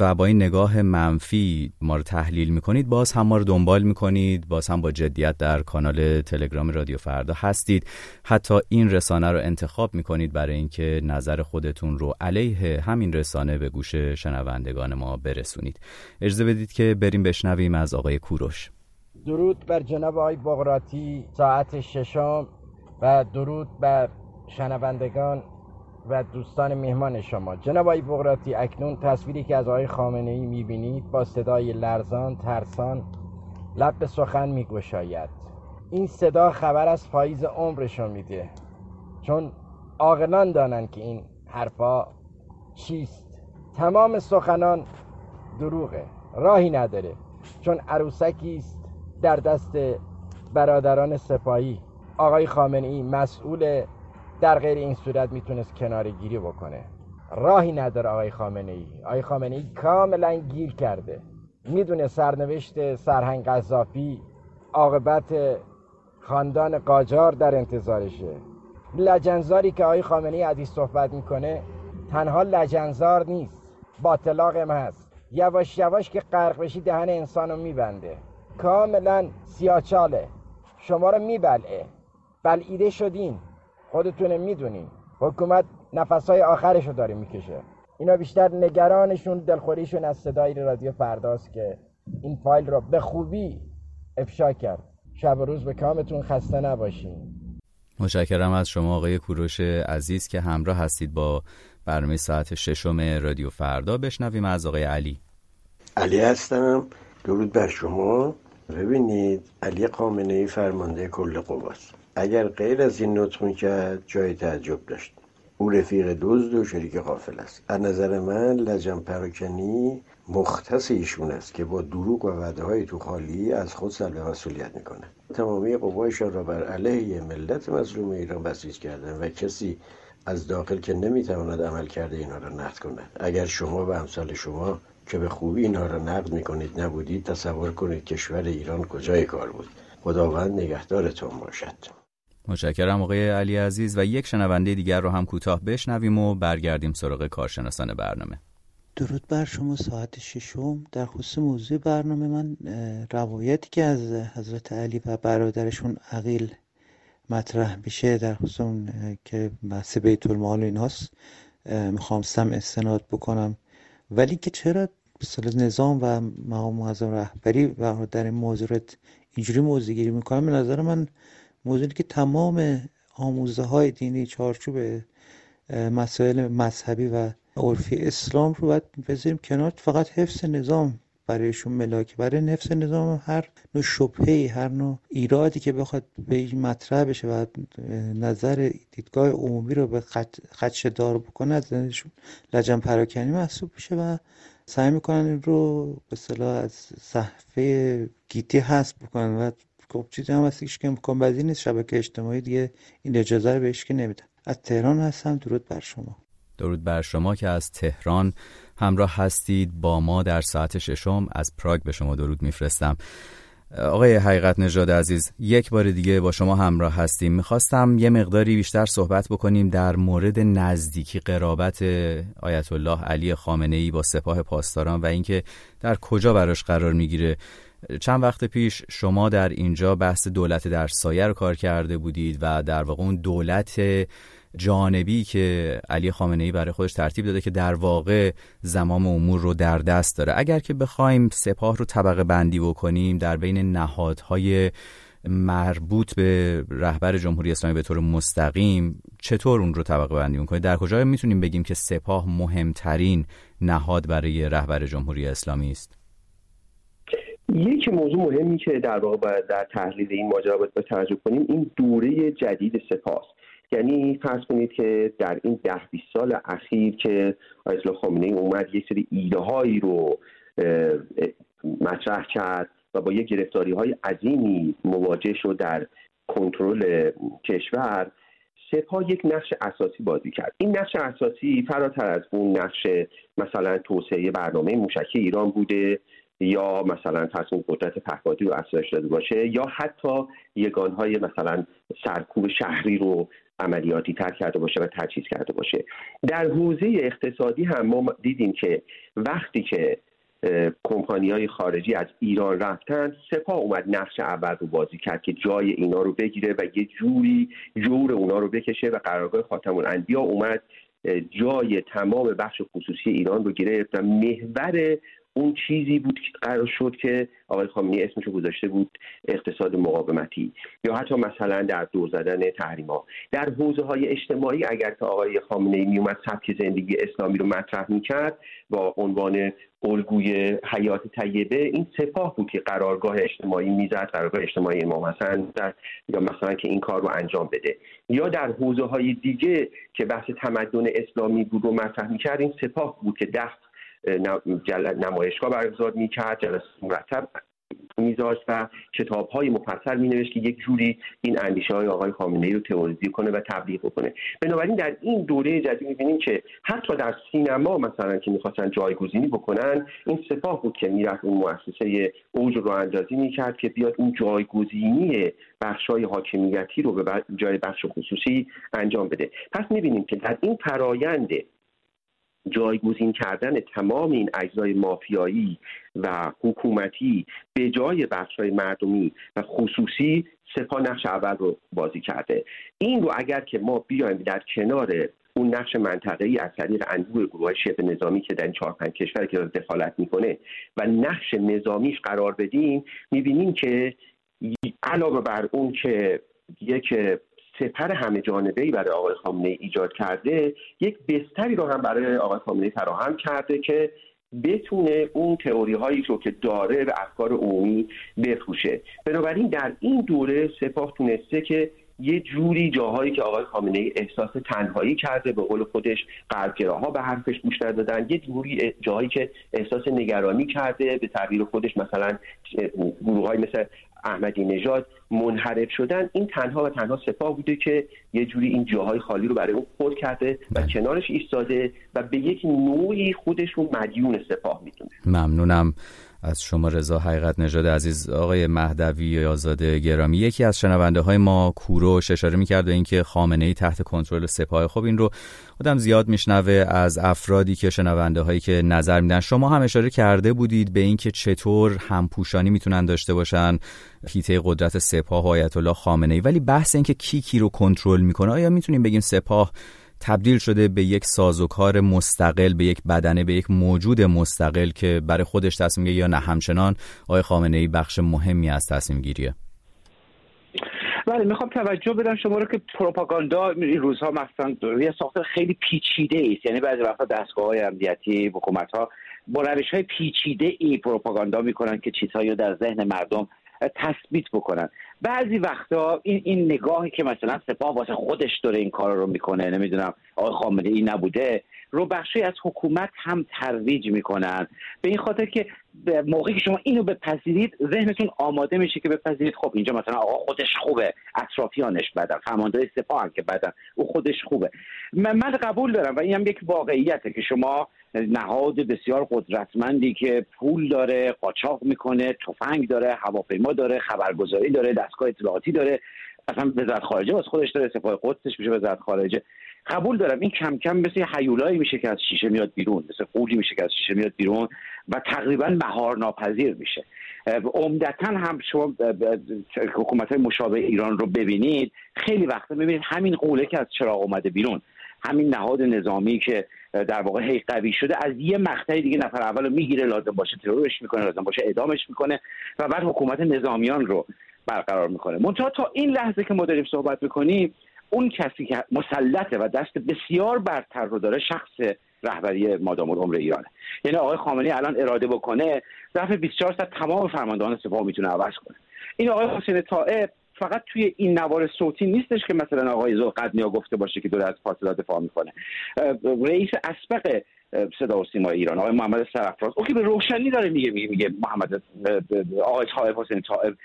و با این نگاه منفی ما رو تحلیل میکنید، باز هم ما رو دنبال میکنید، باز هم با جدیت در کانال تلگرام رادیو فردا هستید، حتی این رسانه رو انتخاب میکنید برای اینکه نظر خودتون رو علیه همین رسانه به گوش شنوندگان ما برسونید. اجازه بدید که بریم بشنویم از آقای کوروش. درود بر جناب آقای باقراتی ساعت ششم و درود بر شنوندگان و دوستان مهمان شما. جناب آقای بغراتی، اکنون تصویری که از آقای خامنه‌ای می‌بینید با صدای لرزان ترسان لب به سخن می‌گشاید. این صدا خبر از پاییز عمرشون میده، چون عاقلان دانند که این حرفا چیست. تمام سخنان دروغه، راهی نداره، چون عروسکی است در دست برادران سپاهی. آقای خامنه‌ای مسئول، در غیر این صورت میتونست کناره گیری بکنه. راهی نداره آقای خامنه‌ای. آقای خامنه‌ای کاملا گیر کرده، میدونه سرنوشت سرهنگ قذافی، عاقبت خاندان قاجار در انتظارشه. لجنزاری که آقای خامنه‌ای ازش صحبت میکنه تنها لجنزار نیست، با طلاقم هست. یواش یواش که غرق بشی دهن انسانو میبنده، کاملا سیاچاله، شما رو میبلعه، بلعیده شدین، خودتونه میدونین. حکومت نفسهای آخرشو داره میکشه. اینا بیشتر نگرانشون، دلخوریشون از صدای رادیو فرداست که این فایل رو به خوبی افشا کرد. شب و روز به کامتون، خسته نباشین. متشکرم از شما آقای کوروش عزیز که همراه هستید با برنامه ساعت ششم رادیو فردا. بشنویم از آقای علی. علی هستم، درود بر شما. ببینید، علی خامنه‌ای فرمانده کل قواست. اگر غیر از این نطق میکرد جای تعجب داشت. او رفیق دزد و شریک غافل است. از نظر من لجن پراکنی مختص ایشون است که با دروغ و وعده‌های تو خالی از خود سلب مسئولیت میکنه. تمامی قوایشان را بر علیه ملت مظلوم ایران بسیج کردن و کسی از داخل که نمیتواند عمل کرده اینا را نقد کند. اگر شما و امثال شما که به خوبی اینا را نقد میکنید نبودید، تصور کنید کشور ایران کجای کار بود. خداوند نگهدارتون باشد. متشکرم آقای علی عزیز. و یک شنونده دیگر رو هم کوتاه بشنویم و برگردیم سراغ کارشناسان برنامه. درود بر شما. ساعت ششم در خصوص موضوع برنامه من روایتی که از حضرت علی و برادرشون عقیل مطرح میشه در خصوص که بحث بیت المال و ایناست میخواستم استناد بکنم، ولی که چرا مثلا نظام و مقام معظم رهبری و در موضوعات اینجوری موضوع گیری میکنم. به نظر من موضوعی که تمام آموزه های دینی چارچوب مسائل مذهبی و عرفی اسلام رو باید بذاریم کنار، فقط حفظ نظام برایشون ملاکه. برای حفظ نظام هر نوع شبهه‌ای، هر نوع ایرادی که بخواد به این مطرح بشه و نظر دیدگاه عمومی رو به خدشه‌دار بکنه از نظرشون لجن پراکنی محسوب میشه و سعی میکنن این رو به اصطلاح از صحفه گیتی حذف بکنن و خب چیزی هم از ایش که امکان پذیر نیست. شبکه اجتماعی دیگه این اجازه رو بهش که نمیدن. از تهران هستم، درود بر شما. درود بر شما که از تهران همراه هستید با ما در ساعت ششم. از پراگ به شما درود میفرستم. آقای حقیقت نژاد عزیز، یک بار دیگه با شما همراه هستیم. میخواستم یه مقداری بیشتر صحبت بکنیم در مورد نزدیکی، قرابت آیت الله علی خامنه‌ای با سپاه پاسداران و اینکه در کجا براش قرار میگیره. چند وقت پیش شما در اینجا بحث دولت در سایه رو کار کرده بودید و در واقع اون دولت جانبی که علی خامنه‌ای برای خودش ترتیب داده که در واقع زمام امور رو در دست داره. اگر که بخوایم سپاه رو طبقه بندی بکنیم در بین نهادهای مربوط به رهبر جمهوری اسلامی به طور مستقیم، چطور اون رو طبقه بندی می‌کنید؟ در کجا میتونیم بگیم که سپاه مهمترین نهاد برای رهبر جمهوری اسلامی است؟ یکی موضوع مهمی که در واقع در تحلیل این ماجرا باید توجه کنیم این دوره جدید سپاه است. یعنی فرض کنید که در این 10-20 سال اخیر که آیت الله خامنه‌ای اومد یک سری ایده‌هایی رو مطرح کرد و با یک گرفتاری‌های عظیمی مواجه شد در کنترل کشور، سپاه یک نقش اساسی بازی کرد. این نقش اساسی فراتر از اون نقش مثلا توسعه برنامه موشکی ایران بوده، یا مثلا تصمیم قدرت پهپادی رو افزایش داده باشه یا حتی یگانهای مثلا سرکوب شهری رو عملیاتی تر کرده باشه و تجهیز کرده باشه. در حوزه اقتصادی هم ما دیدیم که وقتی که کمپانی‌های خارجی از ایران رفتن، سپاه اومد نقش اول رو بازی کرد که جای اینا رو بگیره و یه جوری جور اونا رو بکشه و قرارگاه خاتم الانبیا اومد جای تمام بخش خصوصی ایران رو گرفت و محور اون چیزی بود که قرار شد که آقای خامنه‌ای اسمش رو گذاشته بود اقتصاد مقاومتی یا حتی مثلا در دور زدن تحریم‌ها. در حوزه‌های اجتماعی اگر که آقای خامنه‌ای میومد سبک زندگی اسلامی رو مطرح می‌کرد با عنوان الگوی حیات طیبه، این سپاه بود که قرارگاه اجتماعی میزد، قرارگاه اجتماعی امام حسن یا مثلا که این کار رو انجام بده. یا در حوزه‌های دیگه که بحث تمدن اسلامی بود رو مطرح می‌کرد، این سپاه بود که دست نمایشگاه برگزار میکرد، جلسه مرتب میذاشت و کتاب‌های مفصل مینوشت که یک جوری این اندیشه‌های آقای خامنه‌ای رو توضیح کنه و تبلیغ کنه. بنابراین در این دوره جدید می‌بینیم که حتی در سینما مثلا که می‌خواستن جایگزینی بکنن، این سپاه بود که میرفت اون مؤسسه اوج رو اندازی میکرد که بیاد اون جایگزینی بخش‌های حاکمیتی رو به جای بخش خصوصی انجام بده. پس می‌بینیم که در این فرآیند جایگزین کردن تمام این اجزای مافیایی و حکومتی به جای بخش‌های مردمی و خصوصی، سپاه نقش اول رو بازی کرده. این رو اگر که ما بیایم در کنار اون نقش منطقه‌ای از طریق انبوه گروه‌های شبه نظامی که در 4-5 کشور که دخالت می‌کنه و نقش نظامیش قرار بدیم، می‌بینیم که علاوه بر اون که یک سپر همه جانبه‌ای برای آقای خامنه‌ای ایجاد کرده، یک بستری رو هم برای آقای خامنه‌ای فراهم کرده که بتونه اون تئوری هایی رو که داره و افکار عمومی بفروشه. بنابراین در این دوره سپاه تونسته که یه جوری جاهایی که آقای خامنه‌ای احساس تنهایی کرده، به قول خودش غرب‌گراها به حرفش گوش ندادن، یه جوری جاهایی که احساس نگرانی کرده، به تعبیر خودش مثلا گروه‌های مثل احمدی نژاد منحرف شدن، این تنها و تنها سپاه بوده که یه جوری این جاهای خالی رو برای اون پر کرده و کنارش ایستاده و به یک نوعی خودش رو مدیون سپاه میدونه. ممنونم از شما رضا حقیقت نژاد عزیز. آقای مهدوی آزاد گرامی، یکی از شنونده های ما کوروش اشاره میکرد به اینکه خامنه ای تحت کنترل سپاه. خب این رو آدم زیاد میشنوه از افرادی که شنونده هایی که نظر میدن. شما هم اشاره کرده بودید به اینکه چطور همپوشانی میتونن داشته باشن حیطه قدرت سپاه و آیت الله خامنه ای، ولی بحث این که کی رو کنترل میکنه، آیا میتونیم بگیم سپاه تبدیل شده به یک سازوکار مستقل، به یک بدنه، به یک موجود مستقل که برای خودش تصمیم گیره، یا نه همچنان آقای خامنه‌ای بخش مهمی از تصمیم گیریه؟ بله، میخوام توجه بدم شما رو که پروپاگاندا این روزها مثلا یه ساختار خیلی پیچیده است. یعنی بعضی وقتا دستگاه‌های امنیتی، حکومت‌ها با روش‌های پیچیده‌ای پروپاگاندا میکنن که چیزهایی رو در ذهن مردم تثبیت بکنن. بعضی وقتا این نگاهی که مثلا سپاه واسه خودش داره این کارا رو میکنه، نمیدونم آقای خامنه‌ای نبوده، رو بخشی از حکومت هم ترویج میکنن، به این خاطر که موقعی که شما اینو بپذیرید ذهنتون آماده میشه که بپذیرید خب اینجا مثلا آقا خودش خوبه، اطرافیانش بدن، فرماندهای سپاه هم که بدن، او خودش خوبه. من قبول دارم و این هم یک واقعیته که شما نهاد بسیار قدرتمندی که پول داره، قاچاق میکنه، تفنگ داره، هواپیما داره، خبرگزاری داره، دستگاه اطلاعاتی داره، اصلا وزارت خارجه واسه خودش داره، سپاه قدسش میشه وزارت خارجه. قبول دارم این کم کم مثل هیولایی میشه که از شیشه میاد بیرون، مثل قولی میشه که از شیشه میاد بیرون و تقریبا مهار ناپذیر میشه. عمدتاً هم شما حکومت‌های مشابه ایران رو ببینید، خیلی وقتا میبینید همین قوله که از چراغ اومده بیرون، همین نهاد نظامی که در واقع هی قوی شده، از یه مقطعی دیگه نفر اولو میگیره، لازم باشه ترورش میکنه، لازم باشه اعدامش میکنه و بعد حکومت نظامیان رو برقرار میکنه. منتها تا این لحظه که ما داریم صحبت میکنیم، اون کسی که مسلطه و دست بسیار برتر رو داره، شخص رهبری مادام العمر ایرانه. یعنی آقای خامنه‌ای الان اراده بکنه، ظرف 24 ساعت تمام فرماندهان سپاه میتونه عوض کنه. این آقای حسین طائب فقط توی این نوار صوتی نیستش که مثلا آقای ذوالقرنیا گفته باشه که دولت از فاصله دفاع میکنه. رئیس اسبق صدا و سیما ایران آقای محمد سرفراز، او که به روشنی داره میگه محمد آقای طائب، حسین طائب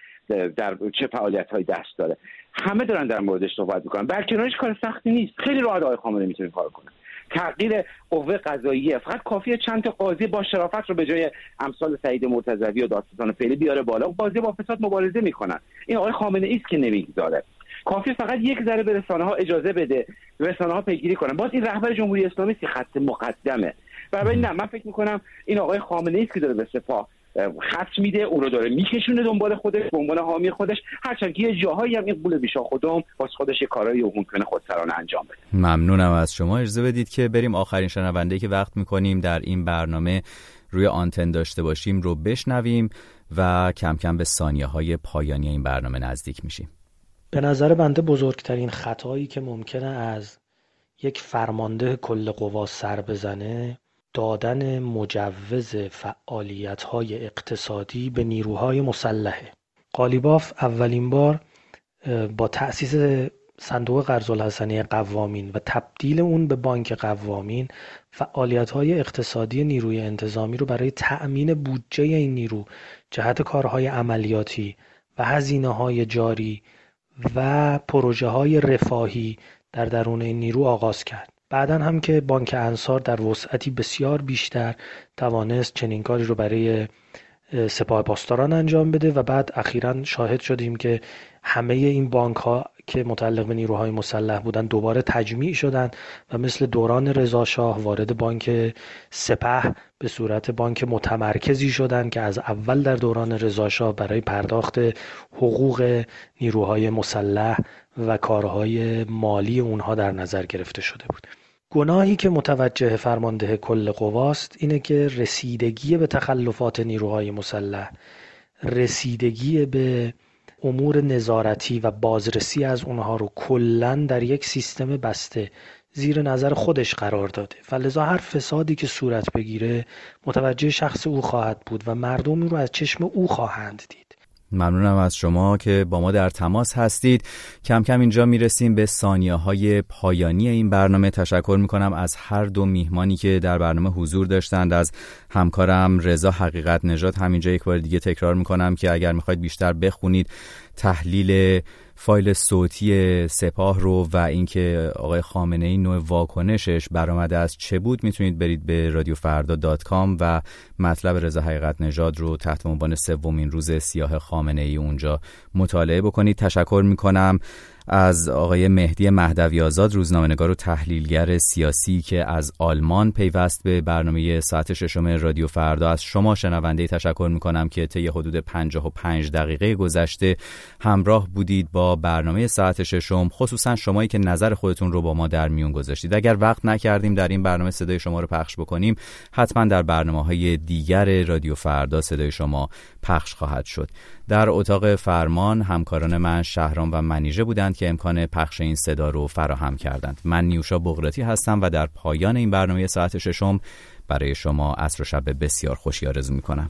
در چه فعالیت‌های دست داره، همه دارن در موردش صحبت می‌کنن. برکنارش کار سختی نیست، خیلی راحت آقای خامنه‌ای می‌تونه کار کنه. تغییر قوه قضاییه، فقط کافیه چند تا قاضی با شرافت رو به جای امثال سعید مرتضوی و دادستان فعلی بیاره بالا، قاضی با فساد مبارزه میکنن. این آقای خامنه ای است که نمیگذاره. کافی فقط یک ذره به رسانه‌ها اجازه بده، رسانه‌ها پیگیری کنن. باز این رهبر جمهوری اسلامی است که خط مقدمه. برای نه من فکر میکنم این آقای خامنه ای است که داره به سپاه خط میده، اون رو داره میکشونه دنبال خودش، دنبال حامی خودش، هرچند که یه جاهایی هم این قول بیشا خودم باز خودش یه کارایی رو ممکنه خودسرانه انجام بده. ممنونم از شما. اجازه بدید که بریم آخرین شنونده‌ای که وقت میکنیم در این برنامه روی آنتن داشته باشیم رو بشنویم و کم کم به ثانیه‌های پایانی این برنامه نزدیک میشیم. به نظر بنده بزرگترین خطایی که ممکنه از یک فرمانده کل قوا سر بزنه دادن مجوز فعالیت‌های اقتصادی به نیروهای مسلحه. قالیباف اولین بار با تأسیس صندوق قرض الحسنه قوامین و تبدیل اون به بانک قوامین فعالیت‌های اقتصادی نیروی انتظامی رو برای تأمین بودجه این نیرو جهت کارهای عملیاتی و هزینه‌های جاری و پروژه‌های رفاهی در درون این نیرو آغاز کرد. بعدن هم که بانک انصار در وسعتی بسیار بیشتر توانست چنین کاری رو برای سپاه پاسداران انجام بده و بعد اخیراً شاهد شدیم که همه این بانک ها که متعلق به نیروهای مسلح بودن دوباره تجمیع شدند و مثل دوران رضا شاه وارد بانک سپه به صورت بانک متمرکزی شدند که از اول در دوران رضا شاه برای پرداخت حقوق نیروهای مسلح و کارهای مالی اونها در نظر گرفته شده بود. گناهی که متوجه فرمانده کل قواست اینه که رسیدگی به تخلفات نیروهای مسلح، رسیدگی به امور نظارتی و بازرسی از اونها رو کلن در یک سیستم بسته زیر نظر خودش قرار داده، فلذا هر فسادی که صورت بگیره متوجه شخص او خواهد بود و مردم رو از چشم او خواهند دید. ممنونم از شما که با ما در تماس هستید. کم کم اینجا میرسیم به ثانیه‌های پایانی این برنامه. تشکر میکنم از هر دو میهمانی که در برنامه حضور داشتند، از همکارم رضا حقیقت نژاد. همینجا یک بار دیگه تکرار میکنم که اگر میخواید بیشتر بخونید تحلیل فایل صوتی سپاه رو و اینکه آقای خامنه‌ای نوع واکنشش برآمده از چه بود، میتونید برید به radiofarda.com و مطلب رضا حقیقت نژاد رو تحت عنوان سومین روز سیاه خامنه‌ای اونجا مطالعه بکنید. تشکر میکنم از آقای مهدی مهدوی آزاد، روزنامه‌نگار و تحلیلگر سیاسی که از آلمان پیوست به برنامه ساعت ششم رادیو فردا. از شما شنونده تشکر می‌کنم که طی حدود 55 دقیقه گذشته همراه بودید با برنامه ساعت ششم، خصوصا شمایی که نظر خودتون رو با ما در میون گذاشتید. اگر وقت نکردیم در این برنامه صدای شما رو پخش بکنیم، حتما در برنامه‌های دیگر رادیو فردا صدای شما پخش خواهد شد. در اتاق فرمان همکاران من شهرام و منیژه بودند که امکان پخش این صدا رو فراهم کردند. من نیوشا بغراتی هستم و در پایان این برنامه ساعت ششم برای شما عصر و شب بسیار خوشی آرزو می‌کنم.